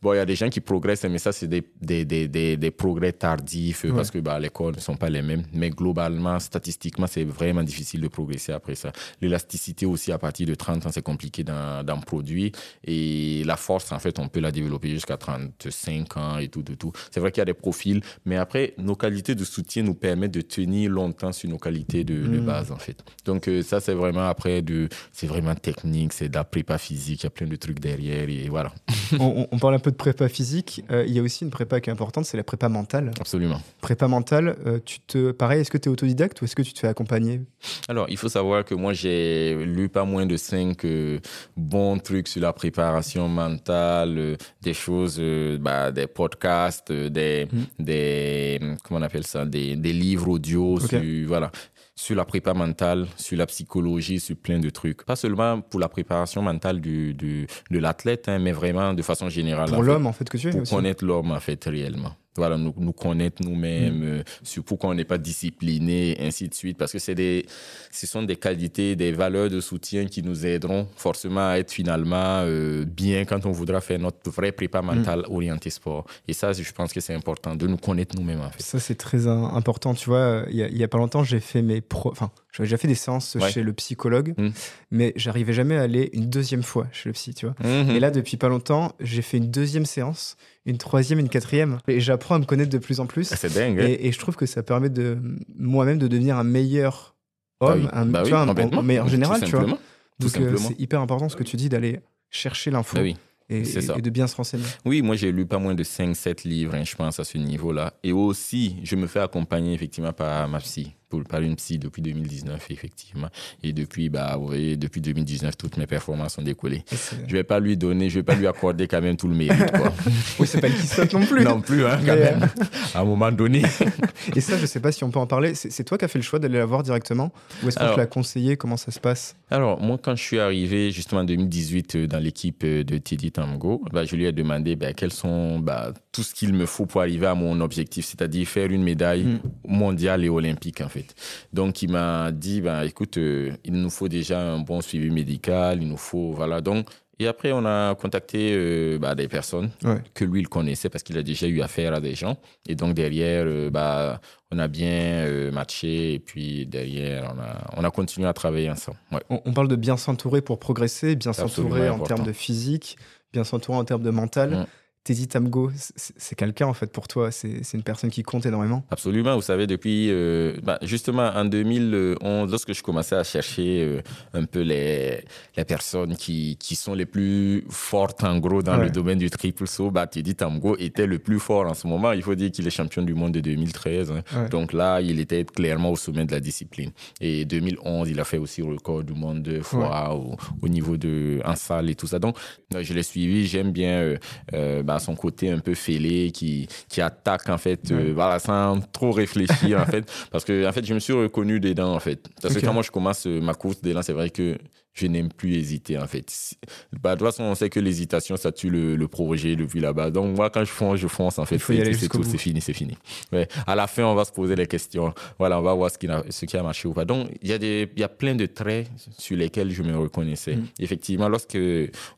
bon, y a des gens qui progressent, mais ça, c'est des, des, des, des, des progrès tardifs, ouais. parce que bah, les corps ne sont pas les mêmes. Mais globalement, statistiquement, c'est vraiment difficile de progresser après ça. L'élasticité aussi, à partir de trente ans, c'est compliqué d'en, d'en produire. Et la force, en fait, on peut la développer jusqu'à trente-cinq ans et tout, tout, tout. C'est vrai qu'il y a des profils, mais après, nos qualités de soutien nous permettent de tenir longtemps sur nos qualités de, mmh. de base, en fait. Donc, euh, ça, c'est vraiment après, de, c'est vraiment technique, c'est de la prépa physique, il y a plein de trucs derrière, et voilà. on, on parle un peu de prépa physique, euh, il y a aussi une prépa qui est importante, c'est la prépa mentale. Absolument. Prépa mentale, euh, tu te... pareil, est-ce que tu es autodidacte ou est-ce que tu te fais accompagner? Alors, il faut savoir que moi, j'ai lu pas moins de cinq euh, bons trucs sur la préparation mentale, euh, des choses, euh, bah, des podcasts, euh, Des, mmh. des, comment on appelle ça, des, des livres audio, okay. sur, voilà, sur la prépa mentale, sur la psychologie, sur plein de trucs. Pas seulement pour la préparation mentale du, du, de l'athlète, hein, mais vraiment de façon générale. Pour en l'homme, fait, en fait, que tu es. Pour aussi. Connaître l'homme, en fait, réellement. Voilà, nous, nous connaître nous-mêmes, mmh. euh, sur pourquoi on n'est pas discipliné, ainsi de suite. Parce que c'est des, ce sont des qualités, des valeurs de soutien qui nous aideront forcément à être finalement euh, bien quand on voudra faire notre vraie prépa mentale mmh. orientée sport. Et ça, je pense que c'est important, de nous connaître nous-mêmes. En fait. Ça, c'est très important. Tu vois, il n'y a, a pas longtemps, j'ai fait mes pro... enfin, j'avais déjà fait des séances ouais. chez le psychologue, mmh. mais je n'arrivais jamais à aller une deuxième fois chez le psy. Tu vois. Mmh. Et là, depuis pas longtemps, j'ai fait une deuxième séance, une troisième, une quatrième. Et j'apprends à me connaître de plus en plus. C'est dingue. Et, et je trouve que ça permet de, moi-même de devenir un meilleur homme, bah oui. un, bah tu oui, vois, un, un meilleur général. Tout tu vois. Donc euh, c'est hyper important ce que tu dis d'aller chercher l'info. Bah oui. Et, et de bien se renseigner. Oui, moi j'ai lu pas moins de cinq sept livres, hein, je pense, à ce niveau-là. Et aussi, je me fais accompagner effectivement par ma psy, pour, par une psy depuis deux mille dix-neuf, effectivement. Et depuis, bah, vous voyez, depuis deux mille dix-neuf, toutes mes performances sont décollées. Je vais pas lui donner, je vais pas lui accorder quand même tout le mérite, quoi. Oui, c'est pas le qui saute non plus. Non plus, hein, quand Mais... même. À un moment donné. Et ça, je sais pas si on peut en parler. C'est, c'est toi qui as fait le choix d'aller la voir directement, ou est-ce qu'on te l'a conseillé? Comment ça se passe? Alors, moi, quand je suis arrivé justement en deux mille dix-huit euh, dans l'équipe de Teddy Tamgho, bah, je lui ai demandé bah, quels sont bah, tout ce qu'il me faut pour arriver à mon objectif, c'est-à-dire faire une médaille mm. mondiale et olympique, en fait. Donc, il m'a dit, bah, écoute, euh, il nous faut déjà un bon suivi médical, il nous faut, voilà, donc... Et après, on a contacté euh, bah, des personnes ouais. que lui, il connaissait parce qu'il a déjà eu affaire à des gens. Et donc, derrière, euh, bah, on a bien euh, matché. Et puis, derrière, on a, on a continué à travailler ensemble. Ouais. On, on parle de bien s'entourer pour progresser, bien c'est s'entourer en termes de physique, bien s'entourer en termes de mental. Mmh. Teddy Tamgho, c'est quelqu'un en fait pour toi, c'est, c'est une personne qui compte énormément. Absolument, vous savez, depuis euh, bah, justement en deux mille onze, lorsque je commençais à chercher euh, un peu les, les personnes qui, qui sont les plus fortes en gros dans ouais. le domaine du triple-saut, bah, Teddy Tamgho était le plus fort en ce moment. Il faut dire qu'il est champion du monde de deux mille treize, hein. ouais. donc là il était clairement au sommet de la discipline. Et deux mille onze, il a fait aussi le record du monde deux fois ouais. au, au niveau de en salle et tout ça. Donc je l'ai suivi, j'aime bien. Euh, euh, bah, son côté un peu fêlé qui qui attaque en fait euh, mmh. voilà, sans trop réfléchir en fait, parce que en fait je me suis reconnu dedans en fait, parce okay. que quand moi je commence euh, ma course d'élan, c'est vrai que je n'aime plus hésiter en fait. Bah, de toute façon on sait que l'hésitation ça tue le, le projet depuis là-bas, donc moi quand je fonce je fonce en fait, c'est, c'est, c'est tout bout. c'est fini c'est fini ouais. À la fin on va se poser des questions, voilà, on va voir ce qui a, ce qui a marché ou pas. Donc il y a des il y a plein de traits sur lesquels je me reconnaissais mmh. effectivement. Lorsque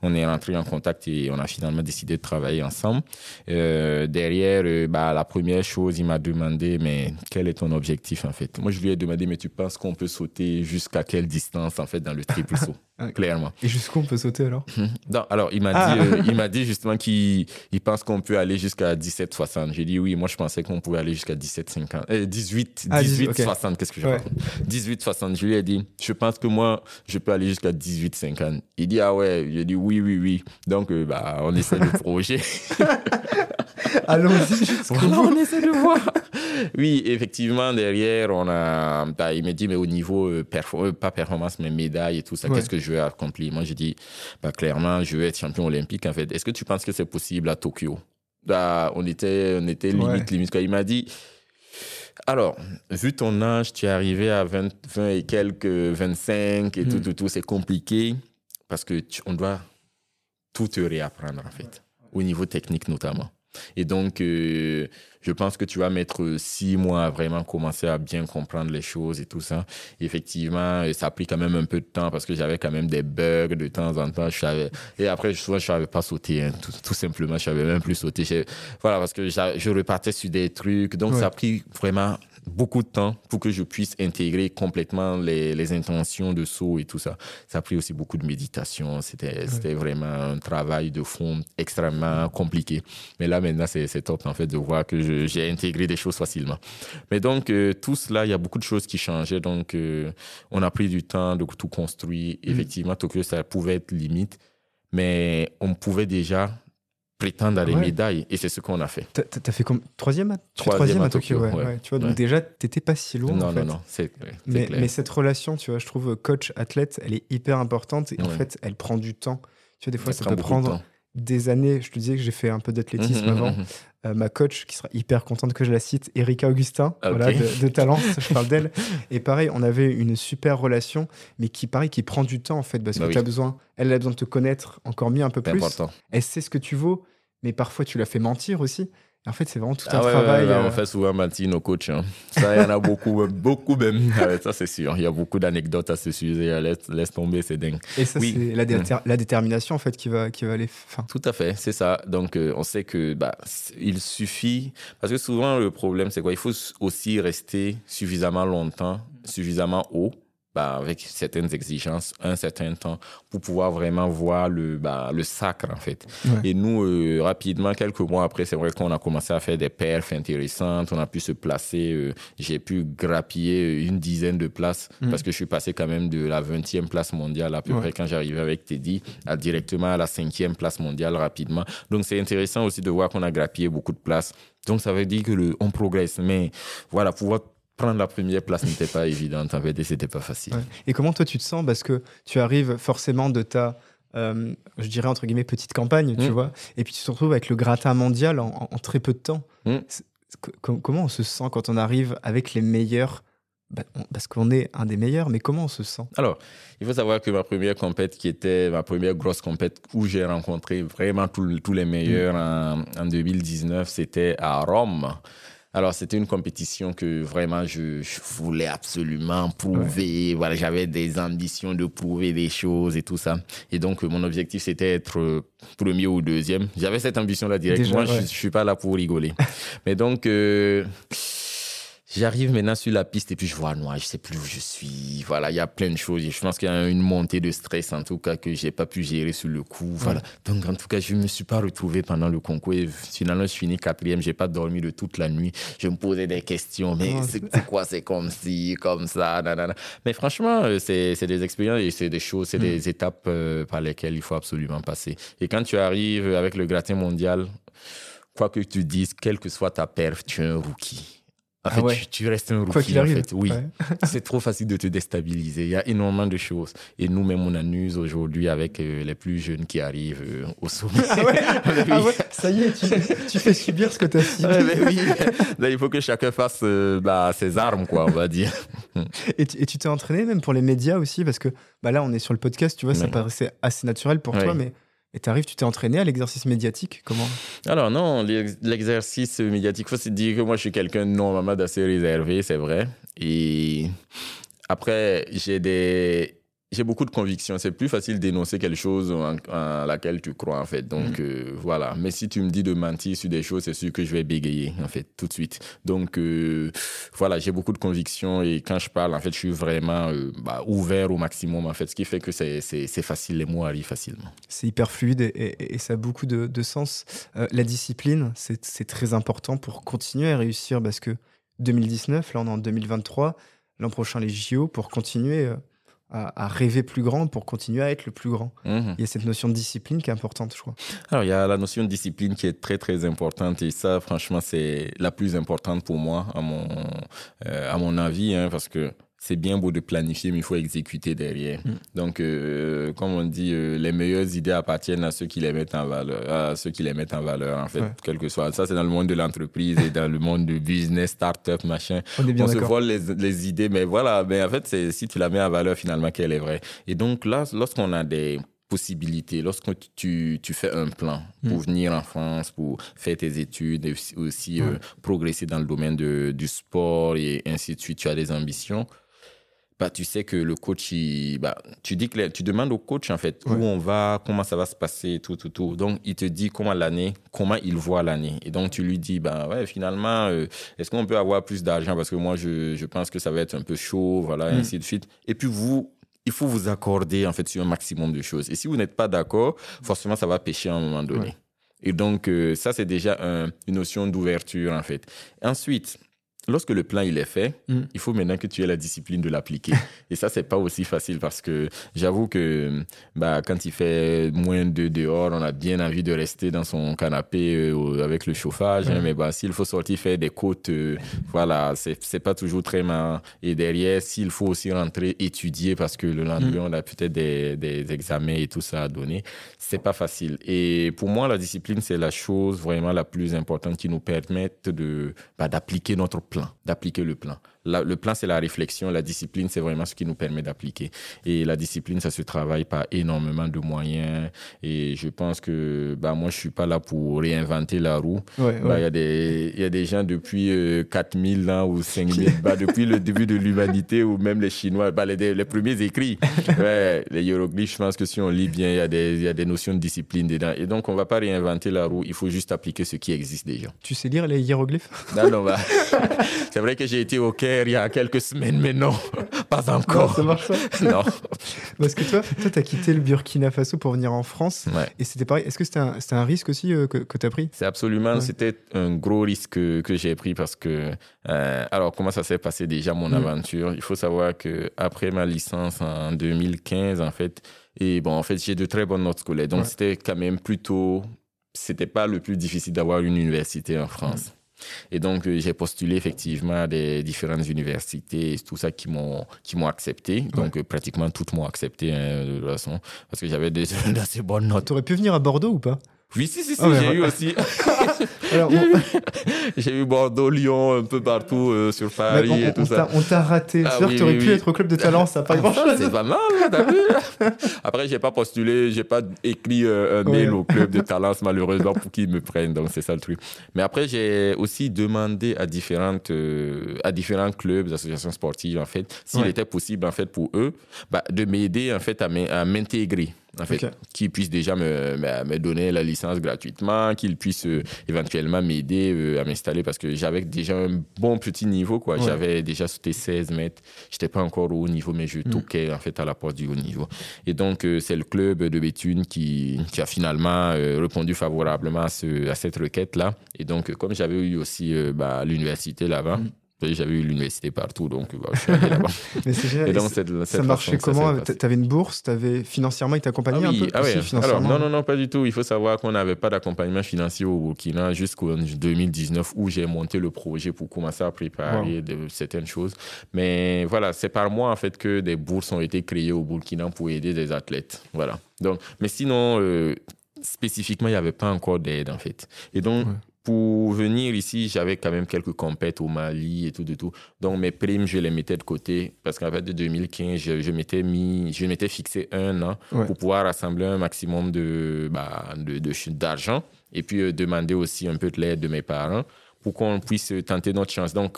on est rentré en contact et on a finalement décidé de travailler ensemble, euh, derrière euh, bah, la première chose il m'a demandé mais quel est ton objectif en fait. Moi je lui ai demandé mais tu penses qu'on peut sauter jusqu'à quelle distance en fait dans le triple saut? Clairement. Et jusqu'où on peut sauter alors? Non, alors il m'a ah. dit, euh, il m'a dit justement qu'il il pense qu'on peut aller jusqu'à dix-sept soixante. J'ai dit oui, moi je pensais qu'on pouvait aller jusqu'à dix-sept cinquante. Euh, dix-huit, ah, dix-huit, okay. soixante, qu'est-ce que je ouais. raconte? dix-huit soixante, je lui ai dit, je pense que moi je peux aller jusqu'à dix-huit cinquante. Il dit ah ouais, j'ai dit oui, oui, oui. Donc euh, bah on essaie de projet. Allons-y jusqu'au bout. Voilà, on essaie de voir. Oui, effectivement, derrière, on a, bah, il me dit, mais au niveau, euh, perfor- euh, pas performance, mais médaille et tout ça, ouais. qu'est-ce que je vais accomplir? Moi, j'ai dit, bah, clairement, je vais être champion olympique, en fait. Est-ce que tu penses que c'est possible à Tokyo? Bah, on était, on était limite, ouais. limite. Quand il m'a dit, alors, vu ton âge, tu es arrivé à vingt, vingt et quelques, vingt-cinq et mmh. tout, tout, tout, c'est compliqué parce que tu, on doit tout te réapprendre, en fait, ouais. au niveau technique notamment. Et donc, euh, je pense que tu vas mettre six mois à vraiment commencer à bien comprendre les choses et tout ça. Et effectivement, ça a pris quand même un peu de temps parce que j'avais quand même des bugs de temps en temps. Je savais... Et après, je ne savais pas sauter, hein. tout, tout simplement. Je ne savais même plus sauter. Je... Voilà, parce que je repartais sur des trucs. Donc, ouais. ça a pris vraiment beaucoup de temps pour que je puisse intégrer complètement les, les intentions de saut et tout ça. Ça a pris aussi beaucoup de méditation. C'était, ouais. c'était vraiment un travail de fond extrêmement compliqué. Mais là, maintenant, c'est, c'est top, en fait, de voir que je, j'ai intégré des choses facilement. Mais donc, euh, tout cela, il y a beaucoup de choses qui changeaient. Donc, euh, on a pris du temps de tout construire. Mmh. Effectivement, Tokyo, ça pouvait être limite, mais on pouvait déjà prétendre à des ouais. médailles, et c'est ce qu'on a fait. T'as, t'as fait comme troisième, troisième à Tokyo, ouais, ouais. ouais. Tu vois, donc ouais. déjà, t'étais pas si loin. Non, en fait. non, non, c'est, c'est mais, clair. Mais cette relation, tu vois, je trouve coach-athlète, elle est hyper importante, et ouais. en fait, elle prend du temps. Tu vois, des fois, ça, ça peut prendre de des années. Je te disais que j'ai fait un peu d'athlétisme mmh, avant. Mmh, mmh. Euh, ma coach, qui sera hyper contente que je la cite, Erika Augustin, okay. voilà, de, de Talence, je parle d'elle. Et pareil, on avait une super relation, mais qui, pareil, qui prend du temps, en fait, parce bah que oui. tu as besoin, elle a besoin de te connaître encore mieux un peu c'est plus. Important. Elle sait ce que tu vaux, mais parfois tu la fais mentir aussi. En fait, c'est vraiment tout ah un ouais, travail. Ouais, ouais, ouais. Euh... On fait souvent mentir nos coachs. Hein. Ça, il y en a beaucoup, beaucoup même. Ouais, ça, c'est sûr. Il y a beaucoup d'anecdotes à ce sujet. Laisse, laisse tomber, c'est dingue. Et ça, oui. c'est la, déter- mmh. la détermination, en fait, qui va, qui va aller. Fin... Tout à fait, c'est ça. Donc, euh, on sait que bah, il suffit. Parce que souvent, le problème, c'est quoi ? Il faut aussi rester suffisamment longtemps, suffisamment haut. Bah, avec certaines exigences, un certain temps, pour pouvoir vraiment voir le, bah, le sacre, en fait. Ouais. Et nous, euh, rapidement, quelques mois après, c'est vrai qu'on a commencé à faire des perfs intéressantes, on a pu se placer, euh, j'ai pu grappiller une dizaine de places, mmh. parce que je suis passé quand même de la vingtième place mondiale, à peu ouais. près, quand j'arrivais avec Teddy, à directement à la cinquième place mondiale, rapidement. Donc, c'est intéressant aussi de voir qu'on a grappillé beaucoup de places. Donc, ça veut dire qu'on progresse. Mais voilà, pouvoir prendre la première place n'était pas évidente, en fait, et c'était pas facile. Ouais. Et comment toi tu te sens ? Parce que tu arrives forcément de ta, euh, je dirais entre guillemets, petite campagne, mmh. tu vois, et puis tu te retrouves avec le gratin mondial en, en très peu de temps. Mmh. Com- comment on se sent quand on arrive avec les meilleurs ? Bah, on, parce qu'on est un des meilleurs, mais comment on se sent ? Alors, il faut savoir que ma première compète, qui était ma première grosse compète où j'ai rencontré vraiment tous les meilleurs mmh. en, en deux mille dix-neuf, c'était à Rome. Alors, c'était une compétition que vraiment, je, je voulais absolument prouver. Ouais. Voilà, j'avais des ambitions de prouver des choses et tout ça. Et donc, mon objectif, c'était être premier ou deuxième. J'avais cette ambition-là directement. Déjà, ouais. Je ne suis pas là pour rigoler. Mais donc... Euh... J'arrive maintenant sur la piste et puis je vois noir, je ne sais plus où je suis. Voilà, il y a plein de choses. Je pense qu'il y a une montée de stress, en tout cas, que je n'ai pas pu gérer sur le coup. Voilà. Mmh. Donc, en tout cas, je ne me suis pas retrouvé pendant le concours. Et finalement, je finis quatrième. Je n'ai pas dormi de toute la nuit. Je me posais des questions. Mais oh, c'est, c'est quoi ? C'est comme ci, comme ça, nanana. Mais franchement, c'est, c'est des expériences et c'est des choses, c'est mmh. des étapes euh, par lesquelles il faut absolument passer. Et quand tu arrives avec le gratin mondial, quoi que tu dises, quelle que soit ta perf, tu es un rookie. En fait, ah ouais. tu, tu restes un rookie, en fait, oui. Ouais. C'est trop facile de te déstabiliser. Il y a énormément de choses. Et nous-mêmes, on annuse aujourd'hui avec euh, les plus jeunes qui arrivent euh, au sommet. Ah ouais. oui. ah ouais. Ça y est, tu, tu fais subir ce que tu as subi. Ouais, mais oui. Là, il faut que chacun fasse euh, bah, ses armes, quoi, on va dire. Et tu, et tu t'es entraîné même pour les médias aussi, parce que bah, là, on est sur le podcast, tu vois, ouais. ça paraissait assez naturel pour ouais. toi, mais... Et t'arrives, tu t'es entraîné à l'exercice médiatique ? Comment ? Alors non, l'ex- l'exercice médiatique, il faut se dire que moi, je suis quelqu'un normalement d'assez réservé, c'est vrai. Et après, j'ai des... J'ai beaucoup de convictions. C'est plus facile d'énoncer quelque chose en, en laquelle tu crois, en fait. Donc, mmh. euh, voilà. Mais si tu me dis de mentir sur des choses, c'est sûr que je vais bégayer, en fait, tout de suite. Donc, euh, voilà, j'ai beaucoup de convictions. Et quand je parle, en fait, je suis vraiment euh, bah, ouvert au maximum, en fait. Ce qui fait que c'est, c'est, c'est facile. Les mots arrivent facilement. C'est hyper fluide et, et, et ça a beaucoup de, de sens. Euh, la discipline, c'est, c'est très important pour continuer à réussir. Parce que deux mille dix-neuf, là, on est en deux mille vingt-trois. L'an prochain, les J O, pour continuer... Euh... à rêver plus grand pour continuer à être le plus grand. Mmh. Il y a cette notion de discipline qui est importante, je crois. Alors, il y a la notion de discipline qui est très, très importante. Et ça, franchement, c'est la plus importante pour moi, à mon, euh, à mon avis, hein, parce que c'est bien beau de planifier, mais il faut exécuter derrière. Mmh. Donc, euh, comme on dit, euh, les meilleures idées appartiennent à ceux qui les mettent en valeur, à ceux qui les mettent en valeur, en fait, ouais. quel que soit. Ça, c'est dans le monde de l'entreprise et dans le monde du business, start-up, machin. On est bien on d'accord. se vole les, les idées, mais voilà. Mais en fait, c'est, si tu la mets en valeur, finalement, qu'elle est vraie. Et donc, là, lorsqu'on a des possibilités. Lorsque tu, tu fais un plan pour mmh. venir en France, pour faire tes études et aussi mmh. euh, progresser dans le domaine de, du sport et ainsi de suite, tu as des ambitions, bah, tu sais que le coach, il, bah, tu, dis que, tu demandes au coach en fait ouais. où on va, comment ça va se passer, tout, tout, tout. Donc, il te dit comment l'année, comment il voit l'année. Et donc, tu lui dis, bah, ouais, finalement, euh, est-ce qu'on peut avoir plus d'argent parce que moi, je, je pense que ça va être un peu chaud, voilà, mmh. et ainsi de suite. Et puis, vous... il faut vous accorder, en fait, sur un maximum de choses. Et si vous n'êtes pas d'accord, forcément, ça va pêcher à un moment donné. Ouais. Et donc, euh, ça, c'est déjà un, une notion d'ouverture, en fait. Ensuite, lorsque le plan, il est fait, mm. il faut maintenant que tu aies la discipline de l'appliquer. Et ça, c'est pas aussi facile parce que j'avoue que bah, quand il fait moins de dehors, on a bien envie de rester dans son canapé euh, avec le chauffage. Mm. Hein, mais bah, s'il faut sortir faire des côtes, euh, voilà, c'est, c'est pas toujours très mal. Et derrière, s'il faut aussi rentrer étudier parce que le lendemain, mm. on a peut-être des, des examens et tout ça à donner, c'est pas facile. Et pour moi, la discipline, c'est la chose vraiment la plus importante qui nous permette de, bah, d'appliquer notre plan. D'appliquer le plan. La, le plan, c'est la réflexion. La discipline, c'est vraiment ce qui nous permet d'appliquer. Et la discipline, ça se travaille par énormément de moyens. Et je pense que bah, moi, je ne suis pas là pour réinventer la roue. Ouais, bah, ouais. Y a des, y a des gens depuis euh, quatre mille ans ou cinq mille, bah, depuis le début de l'humanité, ou même les Chinois, bah, les, les premiers écrits. Ouais, les hiéroglyphes, je pense que si on lit bien, il y, y a des notions de discipline dedans. Et donc, on ne va pas réinventer la roue. Il faut juste appliquer ce qui existe déjà. Tu sais lire les hiéroglyphes ? Non, non. Bah, c'est vrai que j'ai été au Caire il y a quelques semaines, mais non, pas encore. Non, ça marche pas. Non. Parce que toi, toi tu as quitté le Burkina Faso pour venir en France. Ouais. Et c'était pareil. Est-ce que c'était un, c'était un risque aussi euh, que, que tu as pris ? C'est absolument, ouais. C'était un gros risque que, que j'ai pris parce que... Euh, alors, comment ça s'est passé déjà, mon mmh. aventure ? Il faut savoir qu'après ma licence en deux mille quinze, en fait, et bon, en fait, j'ai de très bonnes notes scolaires. Donc, ouais. c'était quand même plutôt... C'était pas le plus difficile d'avoir une université en France. Mmh. Et donc, euh, j'ai postulé effectivement à des différentes universités et tout ça qui m'ont, qui m'ont accepté. Donc, ouais. euh, pratiquement toutes m'ont accepté, hein, de toute façon, parce que j'avais des, des assez bonnes notes. T'aurais pu venir à Bordeaux ou pas ? Oui, si, si, si, oh, j'ai ouais. eu aussi. Alors, j'ai, bon... eu... j'ai eu Bordeaux, Lyon, un peu partout, euh, sur Paris bon, et tout on ça. T'a, on t'a raté. Ah, c'est oui, que t'aurais oui, pu oui. être au club de Talence, ça n'a pas grand-chose. C'est pas mal, t'as vu. Après, j'ai pas postulé, j'ai pas écrit euh, un ouais. mail au club de Talence, malheureusement, pour qu'ils me prennent. Donc, c'est ça le truc. Mais après, j'ai aussi demandé à, différentes, euh, à différents clubs, associations sportives, en fait, s'il ouais. était possible, en fait, pour eux, bah, de m'aider, en fait, à m'intégrer. En fait, okay. qu'ils puissent déjà me, me, me donner la licence gratuitement, qu'ils puissent euh, éventuellement m'aider euh, à m'installer parce que j'avais déjà un bon petit niveau, quoi. Ouais. J'avais déjà sauté seize mètres. Je n'étais pas encore au haut niveau, mais je toquais, mm. en fait, à la porte du haut niveau. Et donc, euh, c'est le club de Béthune qui, qui a finalement euh, répondu favorablement à, ce, à cette requête-là. Et donc, euh, comme j'avais eu aussi euh, bah, l'université là-bas, mm. j'avais eu l'université partout, donc bah, je suis allé là-bas. Mais c'est génial. Et donc, cette, cette ça marchait comment ? Tu avais une bourse ? T'avais... Financièrement, ils t'accompagnaient ah oui, un peu ah aussi, ouais. financièrement. Alors, non, non, non, pas du tout. Il faut savoir qu'on n'avait pas d'accompagnement financier au Burkina jusqu'en deux mille dix-neuf, où j'ai monté le projet pour commencer à préparer wow. de, certaines choses. Mais voilà, c'est par moi, en fait, que des bourses ont été créées au Burkina pour aider des athlètes. Voilà. Donc, mais sinon, euh, spécifiquement, il n'y avait pas encore d'aide, en fait. Et donc... Ouais. Pour venir ici, j'avais quand même quelques compètes au Mali et tout de tout. Donc, mes primes, je les mettais de côté parce qu'en fait, de deux mille quinze, je, je, m'étais, mis, je m'étais fixé un an ouais. pour pouvoir rassembler un maximum de, bah, de, de, d'argent et puis euh, demander aussi un peu de l'aide de mes parents pour qu'on puisse tenter notre chance. Donc,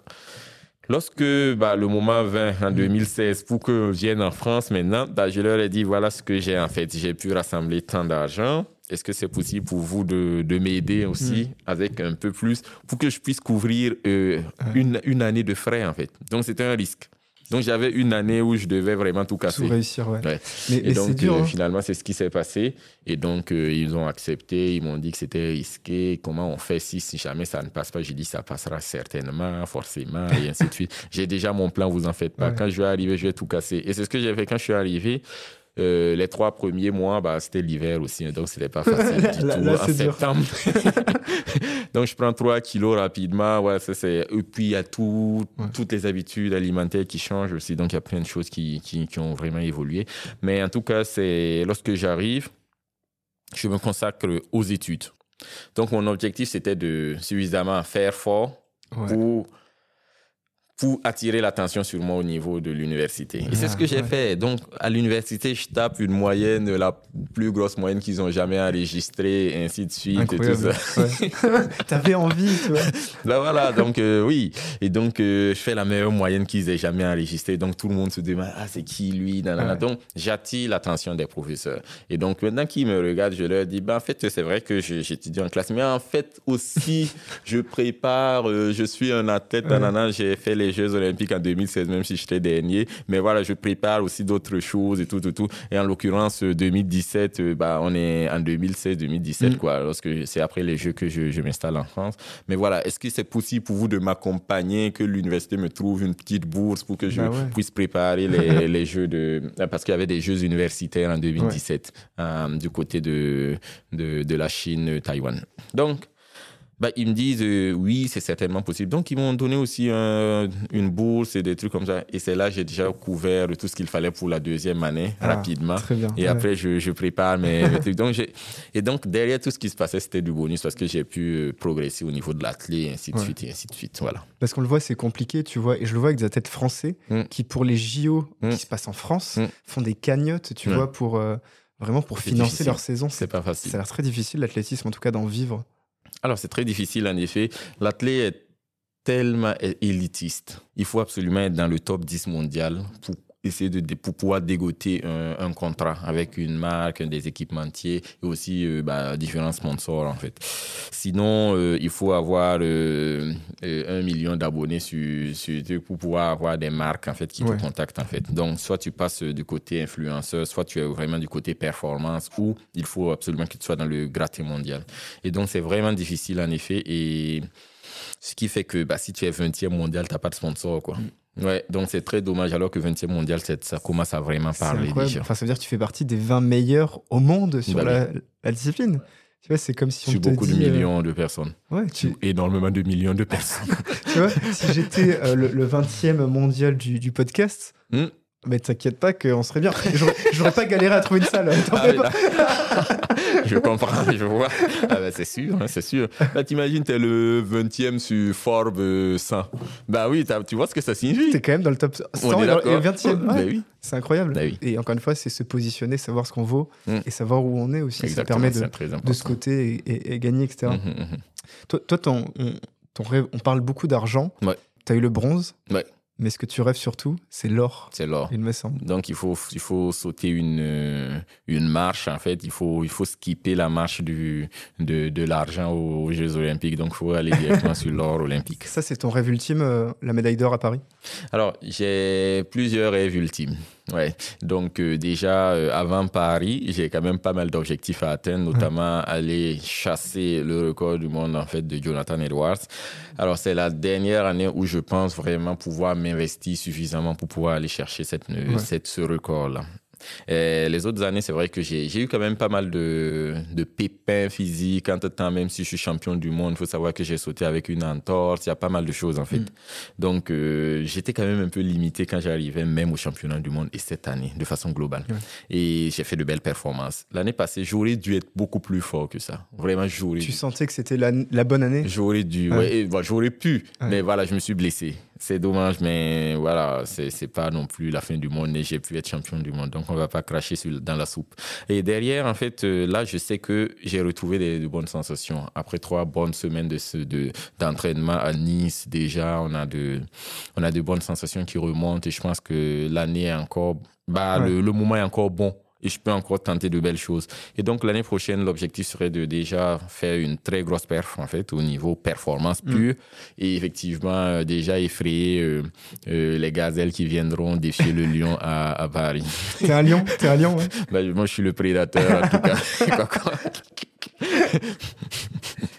lorsque bah, le moment vint en deux mille seize pour que je vienne en France maintenant, bah, je leur ai dit, voilà ce que j'ai en fait. J'ai pu rassembler tant d'argent. Est-ce que c'est possible pour vous de, de m'aider aussi mmh. avec un peu plus pour que je puisse couvrir euh, une, une année de frais, en fait. Donc, c'était un risque. Donc, j'avais une année où je devais vraiment tout casser. Tout réussir, ouais. ouais. Mais, et mais donc, c'est dur, euh, hein. finalement, c'est ce qui s'est passé. Et donc, euh, ils ont accepté. Ils m'ont dit que c'était risqué. Comment on fait si, si jamais ça ne passe pas ? J'ai dit, ça passera certainement, forcément, et ainsi de suite. J'ai déjà mon plan, vous en faites pas. Ouais. Quand je vais arriver, je vais tout casser. Et c'est ce que j'ai fait quand je suis arrivé. Euh, les trois premiers mois, bah, c'était l'hiver aussi, hein, donc c'était pas facile du là, tout là, en septembre. Donc je prends trois kilos rapidement, ouais, ça, c'est... et puis il y a tout, ouais. toutes les habitudes alimentaires qui changent aussi, donc il y a plein de choses qui, qui, qui ont vraiment évolué. Mais en tout cas, c'est... lorsque j'arrive, je me consacre aux études. Donc mon objectif, c'était de suffisamment faire fort ouais. pour... pour attirer l'attention sur moi au niveau de l'université. Et c'est ce que j'ai ouais. fait. Donc, à l'université, je tape une moyenne, la plus grosse moyenne qu'ils ont jamais enregistrée, et ainsi de suite. Incroyable. Et tout ça. Ouais. T'avais envie, tu vois. Là, voilà, donc euh, oui. Et donc, euh, je fais la meilleure moyenne qu'ils aient jamais enregistrée. Donc, tout le monde se demande, ah, c'est qui lui? Nan, nan, ouais. Donc, j'attire l'attention des professeurs. Et donc, maintenant qu'ils me regardent, je leur dis, bah, en fait, c'est vrai que j'étudie en classe, mais en fait, aussi, je prépare, euh, je suis un athlète, ouais. nan, nan, j'ai fait les Jeux Olympiques en deux mille seize, même si j'étais dernier. Mais voilà, je prépare aussi d'autres choses et tout, tout, tout. Et en l'occurrence, deux mille dix-sept, bah, on est en deux mille seize, deux mille dix-sept, mmh. quoi. Lorsque c'est après les Jeux que je, je m'installe en France. Mais voilà, est-ce que c'est possible pour vous de m'accompagner, que l'université me trouve une petite bourse pour que je bah ouais. puisse préparer les, les Jeux de... Parce qu'il y avait des Jeux universitaires en deux mille dix-sept, ouais. euh, du côté de, de, de la Chine, Taïwan. Donc, bah, ils me disent, euh, oui, c'est certainement possible. Donc, ils m'ont donné aussi euh, une bourse et des trucs comme ça. Et c'est là que j'ai déjà couvert tout ce qu'il fallait pour la deuxième année, ah, rapidement. Très bien, et ouais. après, je, je prépare mes, mes trucs. Donc, j'ai... Et donc, derrière tout ce qui se passait, c'était du bonus parce que j'ai pu progresser au niveau de l'athlète, et ainsi de ouais. suite, et ainsi de suite. Voilà. Parce qu'on le voit, c'est compliqué, tu vois. Et je le vois avec des athlètes français mmh. qui, pour les J O mmh. qui se passent en France, mmh. font des cagnottes, tu mmh. vois, pour, euh, vraiment pour financer difficile. Leur saison. C'est, c'est pas facile. Ça a l'air très difficile, l'athlétisme, en tout cas, d'en vivre. Alors, c'est très difficile, en effet. L'athlète est tellement élitiste. Il faut absolument être dans le top dix mondial pour essayer de, de pour pouvoir dégoter un, un contrat avec une marque, des équipementiers et aussi euh, bah, différents sponsors, en fait. Sinon, euh, il faut avoir euh, euh, un million d'abonnés sur, sur, pour pouvoir avoir des marques, en fait, qui ouais. te contactent, en fait. Donc, soit tu passes du côté influenceur, soit tu es vraiment du côté performance, ou il faut absolument que tu sois dans le gratin mondial. Et donc, c'est vraiment difficile, en effet. Et ce qui fait que bah, si tu es vingtième mondial, tu n'as pas de sponsor, quoi. Mm. Ouais, donc c'est très dommage, alors que vingtième mondial, ça commence à vraiment parler. Enfin, ça veut dire que tu fais partie des vingt meilleurs au monde sur bah, la, la discipline. Tu vois, c'est comme si on sur te beaucoup dit, de millions euh... de personnes. Ouais, tu... énormément de millions de personnes. Tu vois, si j'étais euh, le, le vingtième mondial du, du podcast, mm. mais t'inquiète pas qu'on serait bien. J'aurais, j'aurais pas galéré à trouver une salle. Ah, je comprends, je vois. Ah bah c'est sûr, hein, c'est sûr. Bah, t'imagines, t'es le vingtième sur Forbes cent. Bah oui, tu vois ce que ça signifie. T'es quand même dans le top cent et le vingtième. Ouais. Bah oui. C'est incroyable. Bah oui. Et encore une fois, c'est se positionner, savoir ce qu'on vaut mmh. et savoir où on est aussi. Exactement, ça permet de, de se coter et, et, et gagner, et cetera. Mmh, mmh. Toi, toi ton, ton rêve, on parle beaucoup d'argent. Ouais. T'as eu le bronze. Ouais. Mais ce que tu rêves surtout, c'est l'or. C'est l'or. Il me semble. Donc, il faut, il faut sauter une, une marche, en fait. Il faut, il faut skipper la marche du, de, de l'argent aux Jeux Olympiques. Donc, il faut aller directement sur l'or olympique. Ça, c'est ton rêve ultime, euh, la médaille d'or à Paris? Alors, j'ai plusieurs rêves ultimes. Ouais. Donc, euh, déjà, euh, avant Paris, j'ai quand même pas mal d'objectifs à atteindre, notamment ouais. aller chasser le record du monde, en fait, de Jonathan Edwards. Alors, c'est la dernière année où je pense vraiment pouvoir m'investir suffisamment pour pouvoir aller chercher cette, euh, ouais. cette, ce record-là. Et les autres années, c'est vrai que j'ai, j'ai eu quand même pas mal de, de pépins physiques. Entre-temps, même si je suis champion du monde, il faut savoir que j'ai sauté avec une entorse. Il y a pas mal de choses, en fait. Mm. Donc, euh, j'étais quand même un peu limité quand j'arrivais même au championnat du monde, et cette année, de façon globale. Mm. Et j'ai fait de belles performances. L'année passée, j'aurais dû être beaucoup plus fort que ça. Vraiment, j'aurais tu dû. Tu sentais que c'était la, la bonne année? J'aurais dû, ouais. Ouais, et, bah, j'aurais pu. Ouais. Mais voilà, je me suis blessé. C'est dommage, mais voilà, c'est, c'est pas non plus la fin du monde et j'ai pu être champion du monde. Donc, on va pas cracher sur, dans la soupe. Et derrière, en fait, euh, là, je sais que j'ai retrouvé des, de bonnes sensations. Après trois bonnes semaines de ce, de, d'entraînement à Nice, déjà, on a, de, on a de bonnes sensations qui remontent et je pense que l'année est encore... Bah, ouais. le, le moment est encore bon. Et je peux encore tenter de belles choses. Et donc, l'année prochaine, l'objectif serait de déjà faire une très grosse perf, en fait, au niveau performance pure. Mmh. Et effectivement, euh, déjà effrayer euh, euh, les gazelles qui viendront défier le lion à, à Paris. T'es un lion? T'es un lion, ouais. Bah, moi, je suis le prédateur, en tout cas.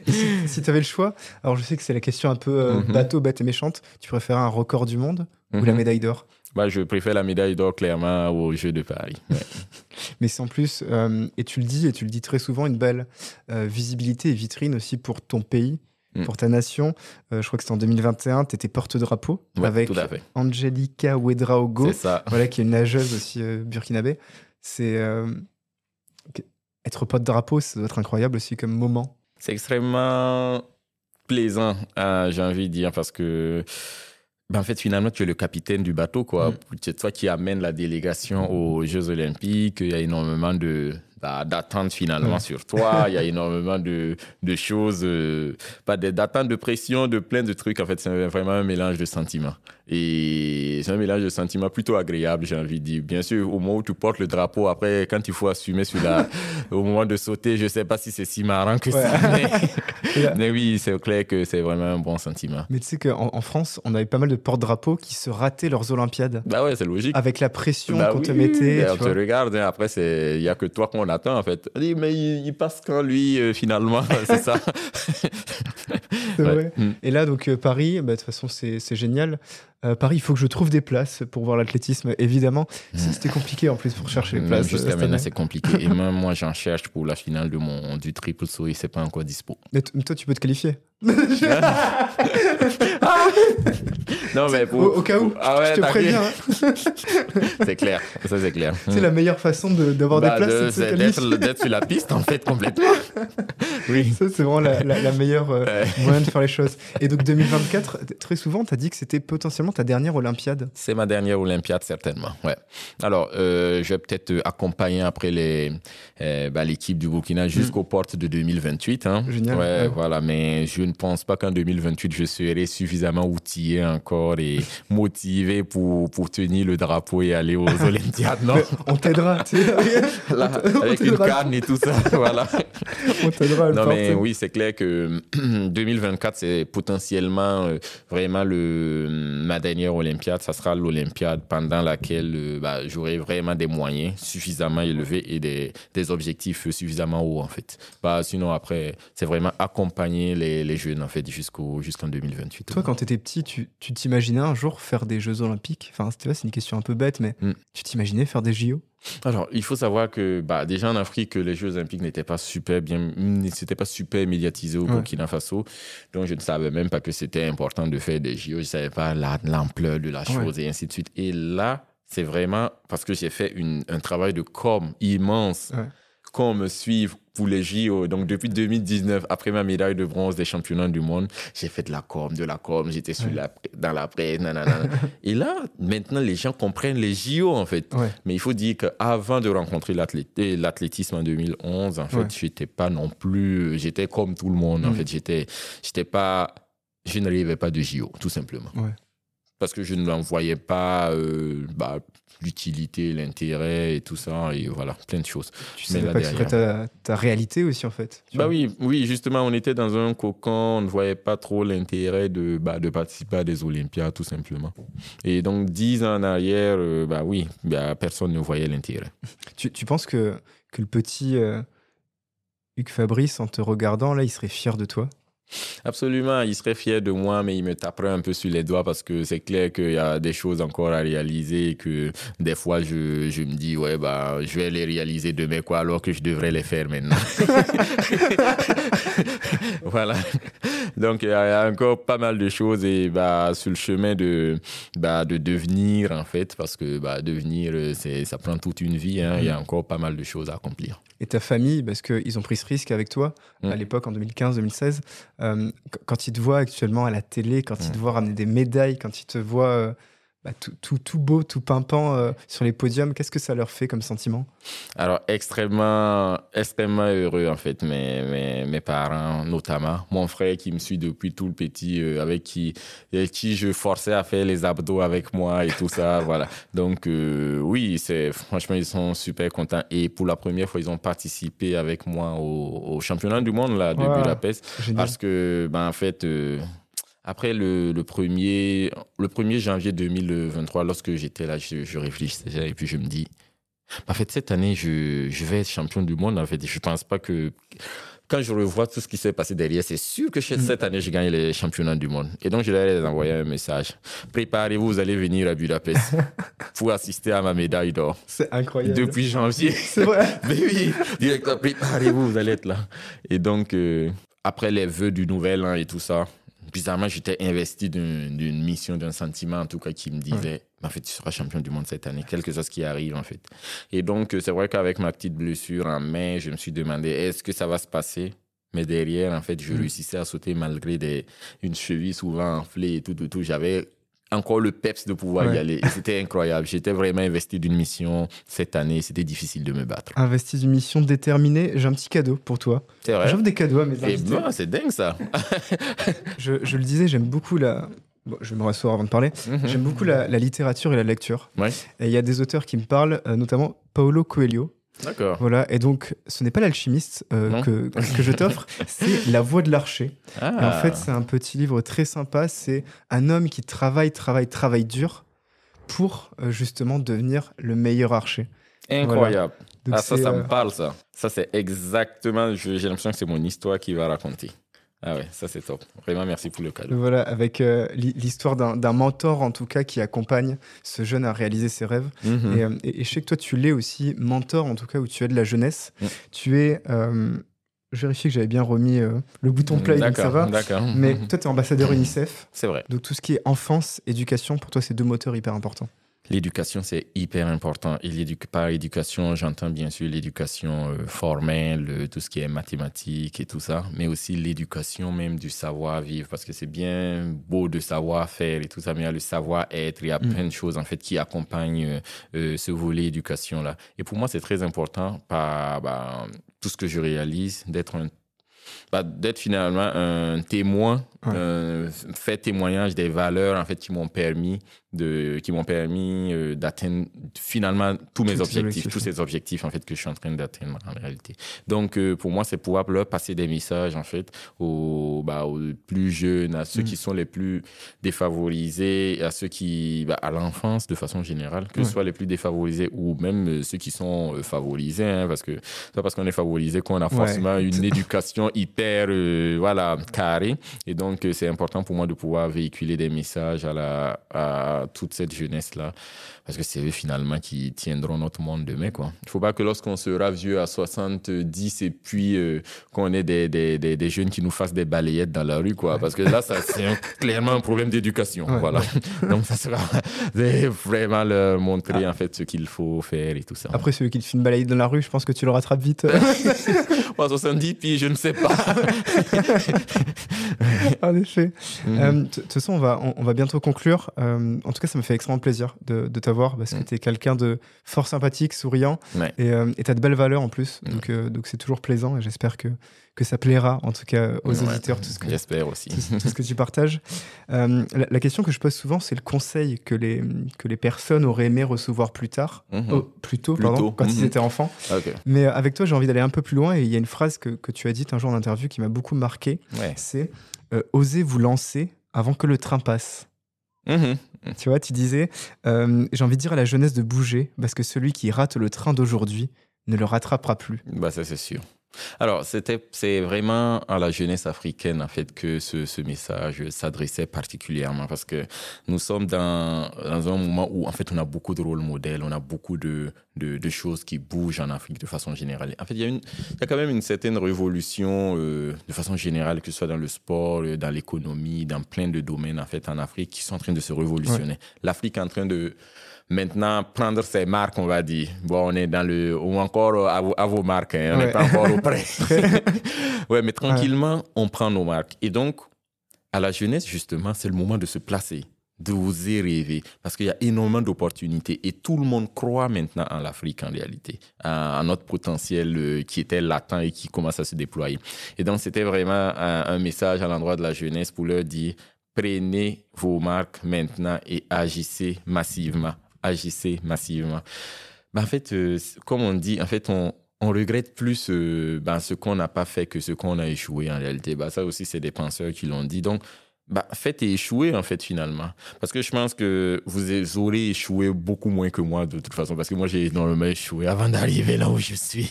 Et si, si t'avais le choix, alors je sais que c'est la question un peu euh, mmh. bateau, bête et méchante, tu préfères un record du monde mmh. ou la médaille d'or? Bah, je préfère la médaille d'or, clairement, aux Jeux de Paris. Ouais. Mais c'est en plus, euh, et tu le dis, et tu le dis très souvent, une belle euh, visibilité et vitrine aussi pour ton pays, mmh. pour ta nation. Euh, je crois que c'était en deux mille vingt et un, tu étais porte-drapeau ouais, avec Angelika Ouedraogo, voilà, qui est une nageuse aussi euh, burkinabé. C'est, euh, être porte-drapeau, ça doit être incroyable aussi comme moment. C'est extrêmement plaisant, hein, j'ai envie de dire, parce que... Ben en fait, finalement, tu es le capitaine du bateau, quoi. Mm. C'est toi qui amène la délégation aux Jeux Olympiques. Il y a énormément de, d'attentes, finalement, mm. sur toi. Il y a énormément de, de choses, euh, pas d'attentes, de pression, de plein de trucs. En fait, c'est vraiment un mélange de sentiments. Et c'est un mélange de sentiments plutôt agréable, j'ai envie de dire. Bien sûr, au moment où tu portes le drapeau, après, quand il faut assumer sur la... au moment de sauter, je ne sais pas si c'est si marrant que ouais. ça. Mais... mais oui, c'est clair que c'est vraiment un bon sentiment. Mais tu sais qu'en en France, on avait pas mal de porte-drapeaux qui se rataient leurs Olympiades. Bah ouais, c'est logique. Avec la pression bah qu'on oui, te mettait. On te regarde, hein, après, il n'y a que toi qu'on attend, en fait. On dit, mais il, il passe quand, lui, euh, finalement, c'est ça. C'est ouais. vrai. Mm. Et là, donc, euh, Paris, bah, de toute façon, c'est, c'est génial. Euh, Paris, il faut que je trouve des places pour voir l'athlétisme, évidemment. Mmh. Ça, c'était compliqué en plus pour chercher les places. Jusqu'à maintenant, c'est compliqué. Et même moi, j'en cherche pour la finale de mon, du Triple-Saut et c'est pas encore dispo. Mais t- toi, tu peux te qualifier. Non, mais pour, au, au cas où, pour... ah ouais, je te préviens. C'est clair, ça c'est clair. C'est mmh. la meilleure façon de, d'avoir bah, des places, de, c'est, c'est d'être, d'être sur la piste en fait complètement. Oui. Ça c'est vraiment la, la, la meilleure euh, moyen de faire les choses. Et donc deux mille vingt-quatre, très souvent, t'as dit que c'était potentiellement ta dernière Olympiade. C'est ma dernière Olympiade certainement. Ouais. Alors, euh, je vais peut-être accompagner après les, euh, bah, l'équipe du Burkina jusqu'aux mmh. portes de deux mille vingt-huit. Hein. Génial. Ouais, ouais. Voilà, mais je ne pense pas qu'en deux mille vingt-huit je serai suffisamment outillé encore et motivé pour, pour tenir le drapeau et aller aux Olympiades, non ? On t'aidera, tu sais. Là, avec une canne et tout ça, voilà. On t'aidera. Non, mais oui, c'est clair que deux mille vingt-quatre, c'est potentiellement euh, vraiment le, ma dernière Olympiade. Ça sera l'Olympiade pendant laquelle euh, bah, j'aurai vraiment des moyens suffisamment élevés et des, des objectifs suffisamment hauts, en fait. Bah, sinon, après, c'est vraiment accompagner les, les jeunes, en fait, jusqu'au, jusqu'en deux mille vingt-huit. Toi, quand tu étais petit, tu, tu t'imagines Imaginez un jour faire des Jeux Olympiques ? Enfin, tu vois, c'est une question un peu bête, mais mm. tu t'imaginais faire des J O ? Alors, il faut savoir que bah, déjà en Afrique, les Jeux Olympiques n'étaient pas super bien, n'étaient pas super médiatisés au Burkina ouais. Faso. Donc, je ne savais même pas que c'était important de faire des J O. Je ne savais pas la, l'ampleur de la chose ouais. et ainsi de suite. Et là, c'est vraiment parce que j'ai fait une, un travail de com immense. Ouais. Qu'on me suive pour les J O. Donc, depuis deux mille dix-neuf, après ma médaille de bronze des championnats du monde, j'ai fait de la com, de la com, j'étais sur ouais. la, dans la presse, nanana. Et là, maintenant, les gens comprennent les J O, en fait. Ouais. Mais il faut dire qu'avant de rencontrer l'athlé- l'athlétisme en deux mille onze, en fait, ouais. j'étais pas non plus... J'étais comme tout le monde, mmh. en fait. J'étais, j'étais pas... Je ne rêvais pas de J O, tout simplement. Ouais. Parce que je ne voyais pas... Euh, bah, l'utilité, l'intérêt et tout ça, et voilà, plein de choses. Tu savais pas que c'était ta, ta réalité aussi, en fait. Bah oui, oui, justement, on était dans un cocon, on ne voyait pas trop l'intérêt de, bah, de participer à des Olympiades, tout simplement. Et donc, dix ans en arrière, euh, bah oui, bah, personne ne voyait l'intérêt. Tu, tu penses que, que le petit euh, Hugues Fabrice, en te regardant, là, il serait fier de toi ? Absolument, il serait fier de moi, mais il me taperait un peu sur les doigts parce que c'est clair qu'il y a des choses encore à réaliser et que des fois, je, je me dis, ouais, bah, je vais les réaliser demain, quoi, alors que je devrais les faire maintenant. Voilà. Donc, il y a encore pas mal de choses et bah, sur le chemin de, bah, de devenir, en fait, parce que bah, devenir, c'est, ça prend toute une vie. Hein, mmh. Il y a encore pas mal de choses à accomplir. Et ta famille, parce qu'ils ont pris ce risque avec toi, mmh. à l'époque, en deux mille quinze deux mille seize, euh, quand ils te voient actuellement à la télé, quand mmh. ils te voient ramener des médailles, quand ils te voient... Euh... Bah, tout, tout, tout beau, tout pimpant euh, sur les podiums, qu'est-ce que ça leur fait comme sentiment ? Alors, extrêmement, extrêmement heureux, en fait, mes, mes, mes parents, notamment. Mon frère qui me suit depuis tout le petit, euh, avec qui, avec qui je forçais à faire les abdos avec moi et tout ça, voilà. Donc, euh, oui, c'est, franchement, ils sont super contents. Et pour la première fois, ils ont participé avec moi au, au championnat du monde là, de wow. Budapest. Génial. Parce que, ben, en fait... Euh, Après le, le, premier, le premier janvier deux mille vingt-trois, lorsque j'étais là, je, je réfléchissais et puis je me dis, en fait, cette année, je, je vais être champion du monde. En fait, je ne pense pas que... Quand je revois tout ce qui s'est passé derrière, c'est sûr que cette année, je gagne les championnats du monde. Et donc, je leur ai envoyé un message. Préparez-vous, vous allez venir à Budapest pour assister à ma médaille d'or. C'est incroyable. Depuis janvier. C'est vrai. Mais oui, directement, préparez-vous, vous allez être là. Et donc, euh, après les vœux du nouvel an et tout ça, bizarrement, j'étais investi d'une, d'une mission, d'un sentiment, en tout cas, qui me disait, ouais. en fait, tu seras champion du monde cette année, quel que soit ce qui arrive, en fait. Et donc, c'est vrai qu'avec ma petite blessure en main, je me suis demandé, est-ce que ça va se passer ? Mais derrière, en fait, je mmh. réussissais à sauter malgré des, une cheville souvent enflée et tout, tout, tout. J'avais encore le peps de pouvoir ouais. y aller. Et c'était incroyable. J'étais vraiment investi d'une mission cette année. C'était difficile de me battre. Investi d'une mission déterminée. J'ai un petit cadeau pour toi. C'est vrai. J'offre des cadeaux à mes invités. Ben, c'est dingue, ça. je, je le disais, j'aime beaucoup la... Bon, je vais me rasseoir avant de parler. Mm-hmm. J'aime beaucoup la, la littérature et la lecture. Ouais. Et il y a des auteurs qui me parlent, euh, notamment Paolo Coelho. D'accord. Voilà, et donc ce n'est pas l'alchimiste euh, que, que je t'offre, c'est La Voix de l'archer. Ah. Et en fait, c'est un petit livre très sympa. C'est un homme qui travaille, travaille, travaille dur pour euh, justement devenir le meilleur archer. Incroyable. Voilà. Ah, ça, ça euh... me parle, ça. Ça, c'est exactement, j'ai l'impression que c'est mon histoire qu'il va raconter. Ah ouais, ça c'est top. Vraiment, merci pour le cadeau. Voilà, avec euh, l'histoire d'un, d'un mentor en tout cas qui accompagne ce jeune à réaliser ses rêves. Mm-hmm. Et, et, et je sais que toi, tu l'es aussi mentor en tout cas où tu es de la jeunesse. Mm. Tu es... Euh, je vérifie que j'avais bien remis euh, le bouton play, donc ça va. D'accord. Mais toi, tu es ambassadeur UNICEF. C'est vrai. Donc tout ce qui est enfance, éducation, pour toi, c'est deux moteurs hyper importants. L'éducation, c'est hyper important. Et par éducation, j'entends bien sûr l'éducation euh, formelle, le, tout ce qui est mathématiques et tout ça, mais aussi l'éducation même du savoir-vivre, parce que c'est bien beau de savoir-faire et tout ça, mais il y a le savoir-être, il y a mmh. plein de choses en fait qui accompagnent euh, euh, ce volet éducation-là. Et pour moi, c'est très important, par bah, tout ce que je réalise, d'être un Bah, d'être finalement un témoin, ouais. euh, fait témoignage des valeurs en fait, qui m'ont permis, de, qui m'ont permis euh, d'atteindre finalement tous mes tous objectifs, tous ces objectifs en fait, que je suis en train d'atteindre en réalité. Donc, euh, pour moi, c'est pouvoir leur passer des messages en fait, aux, bah, aux plus jeunes, à ceux mmh. qui sont les plus défavorisés, à ceux qui, bah, à l'enfance de façon générale, que ce ouais. soit les plus défavorisés ou même ceux qui sont euh, favorisés, hein, parce que c'est pas parce qu'on est favorisé qu'on a forcément ouais. une éducation hyper euh, voilà, carré. Et donc, euh, c'est important pour moi de pouvoir véhiculer des messages à, la, à toute cette jeunesse-là, parce que c'est eux, finalement, qui tiendront notre monde demain, quoi. Il ne faut pas que lorsqu'on sera vieux à soixante-dix et puis euh, qu'on ait des, des, des, des jeunes qui nous fassent des balayettes dans la rue, quoi. Parce que là, ça, c'est un, clairement un problème d'éducation. Ouais. Voilà. Donc, ça sera vraiment leur montrer, ah. en fait, ce qu'il faut faire et tout ça. Après, celui qui te fait une balayette dans la rue, je pense que tu le rattrapes vite. Moi, soixante-dix, puis je ne sais pas. En effet. De mm-hmm. euh, toute façon, on va, on, on va bientôt conclure. Euh, en tout cas, ça me fait extrêmement plaisir de, de t'avoir parce que mm. tu es quelqu'un de fort sympathique, souriant ouais. et euh, tu as de belles valeurs en plus. Mm. Donc, euh, donc, c'est toujours plaisant et j'espère que, que ça plaira en tout cas aux ouais, auditeurs. Tout ce que, j'espère aussi. Tout, tout ce que tu partages. Euh, la, la question que je pose souvent, c'est le conseil que les, que les personnes auraient aimé recevoir plus tard, mm-hmm. oh, plus tôt, plus pardon, tôt. Quand mm-hmm. ils étaient enfants. Okay. Mais euh, avec toi, j'ai envie d'aller un peu plus loin et il y a une phrase que, que tu as dite un jour en interview qui m'a beaucoup marqué, ouais. c'est euh, « Osez vous lancer avant que le train passe ». Mmh. Tu vois, tu disais euh, « J'ai envie de dire à la jeunesse de bouger, parce que celui qui rate le train d'aujourd'hui ne le rattrapera plus ». Bah ça, c'est sûr. Alors, c'était, c'est vraiment à la jeunesse africaine, en fait, que ce, ce message s'adressait particulièrement parce que nous sommes dans, dans un moment où, en fait, on a beaucoup de rôles modèles, on a beaucoup de, de, de choses qui bougent en Afrique de façon générale. En fait, il y a, une, il y a quand même une certaine révolution euh, de façon générale, que ce soit dans le sport, dans l'économie, dans plein de domaines, en fait, en Afrique, qui sont en train de se révolutionner. Ouais. L'Afrique est en train de... Maintenant, prendre ses marques, on va dire. Bon, on est dans le... Ou encore à, à vos marques, hein. On n'est ouais. pas encore auprès. Ouais, mais tranquillement, ouais. on prend nos marques. Et donc, à la jeunesse, justement, c'est le moment de se placer, d'oser rêver, parce qu'il y a énormément d'opportunités et tout le monde croit maintenant en l'Afrique en réalité, à, à notre potentiel euh, qui était latent et qui commence à se déployer. Et donc, c'était vraiment un, un message à l'endroit de la jeunesse pour leur dire, prenez vos marques maintenant et agissez massivement. Agissez massivement. Ben en fait, euh, comme on dit, en fait, on, on regrette plus euh, ben ce qu'on n'a pas fait que ce qu'on a échoué en réalité. Ben ça aussi, c'est des penseurs qui l'ont dit. Donc, bah, faites échouer, en fait, finalement. Parce que je pense que vous aurez échoué beaucoup moins que moi, de toute façon. Parce que moi, j'ai énormément échoué avant d'arriver là où je suis.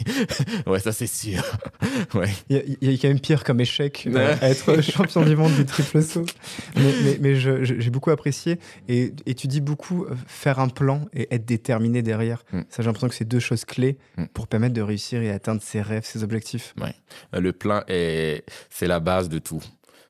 Ouais, ça, c'est sûr. Ouais. Il y, y a quand même pire comme échec euh, à être champion du monde du triple-saut. Mais, mais, mais je, je, j'ai beaucoup apprécié. Et, et tu dis beaucoup euh, faire un plan et être déterminé derrière. Mm. Ça, j'ai l'impression que c'est deux choses clés mm. pour permettre de réussir et atteindre ses rêves, ses objectifs. Ouais. Le plan, est, c'est la base de tout.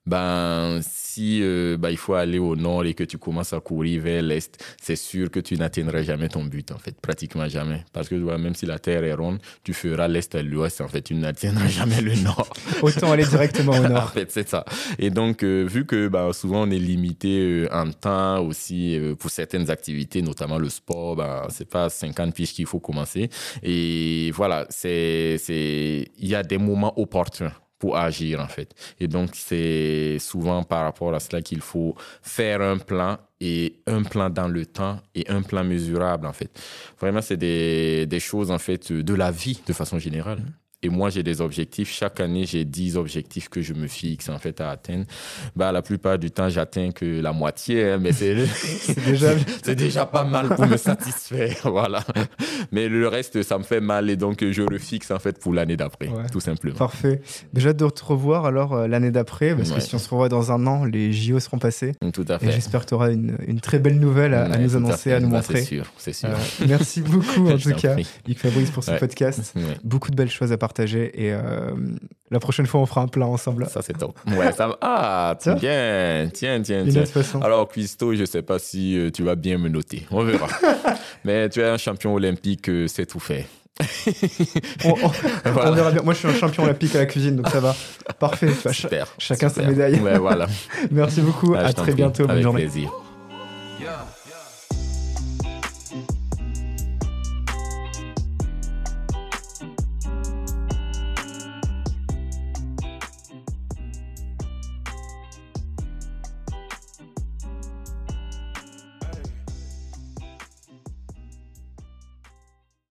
ben, si euh, ben, il faut aller au nord et que tu commences à courir vers l'est, c'est sûr que tu n'atteindras jamais ton but, en fait, pratiquement jamais. Parce que ben, même si la Terre est ronde, tu feras l'est et l'ouest, en fait, tu n'atteindras jamais le nord. Autant aller directement au nord. En fait, c'est ça. Et donc, euh, vu que ben, souvent on est limité euh, en temps aussi euh, pour certaines activités, notamment le sport, ben, c'est pas cinquante fiches qu'il faut commencer. Et voilà, c'est, c'est... il y a des moments opportuns pour agir, en fait. Et donc, c'est souvent par rapport à cela qu'il faut faire un plan, et un plan dans le temps, et un plan mesurable, en fait. Vraiment, c'est des, des choses, en fait, de la vie, de façon générale. Et moi, j'ai des objectifs. Chaque année, j'ai dix objectifs que je me fixe, en fait, à atteindre. Bah, la plupart du temps, j'atteins que la moitié, hein, mais c'est, c'est, déjà... c'est déjà pas mal pour me satisfaire, voilà. Mais le reste, ça me fait mal et donc je le fixe, en fait, pour l'année d'après, ouais. Tout simplement. Parfait. Déjà, de te revoir, alors, l'année d'après, parce ouais. que si on se revoit dans un an, les J O seront passés. Tout à fait. Et j'espère que tu auras une, une très belle nouvelle à, ouais, à nous annoncer, à, à nous bah, montrer. C'est sûr, c'est sûr. Euh, merci beaucoup, en tout cas, Hugues Fabrice, pour ce ouais. podcast. Ouais. Beaucoup de belles choses à partager. Et euh, la prochaine fois, on fera un plat ensemble. Ça, c'est top. Ouais, ça va. Ah, tiens, tiens, tiens, tiens. Une autre façon. Alors, Christo, je ne sais pas si euh, tu vas bien me noter. On verra. Mais tu es un champion olympique, euh, c'est tout fait. on, on, voilà. On verra bien. Moi, je suis un champion olympique à la cuisine, donc ça va. Parfait. Bah, ch- super, chacun super. Sa médaille. Ouais, voilà. Merci beaucoup. Là, à très prie. Bientôt. Avec bonne journée. Plaisir. Yeah.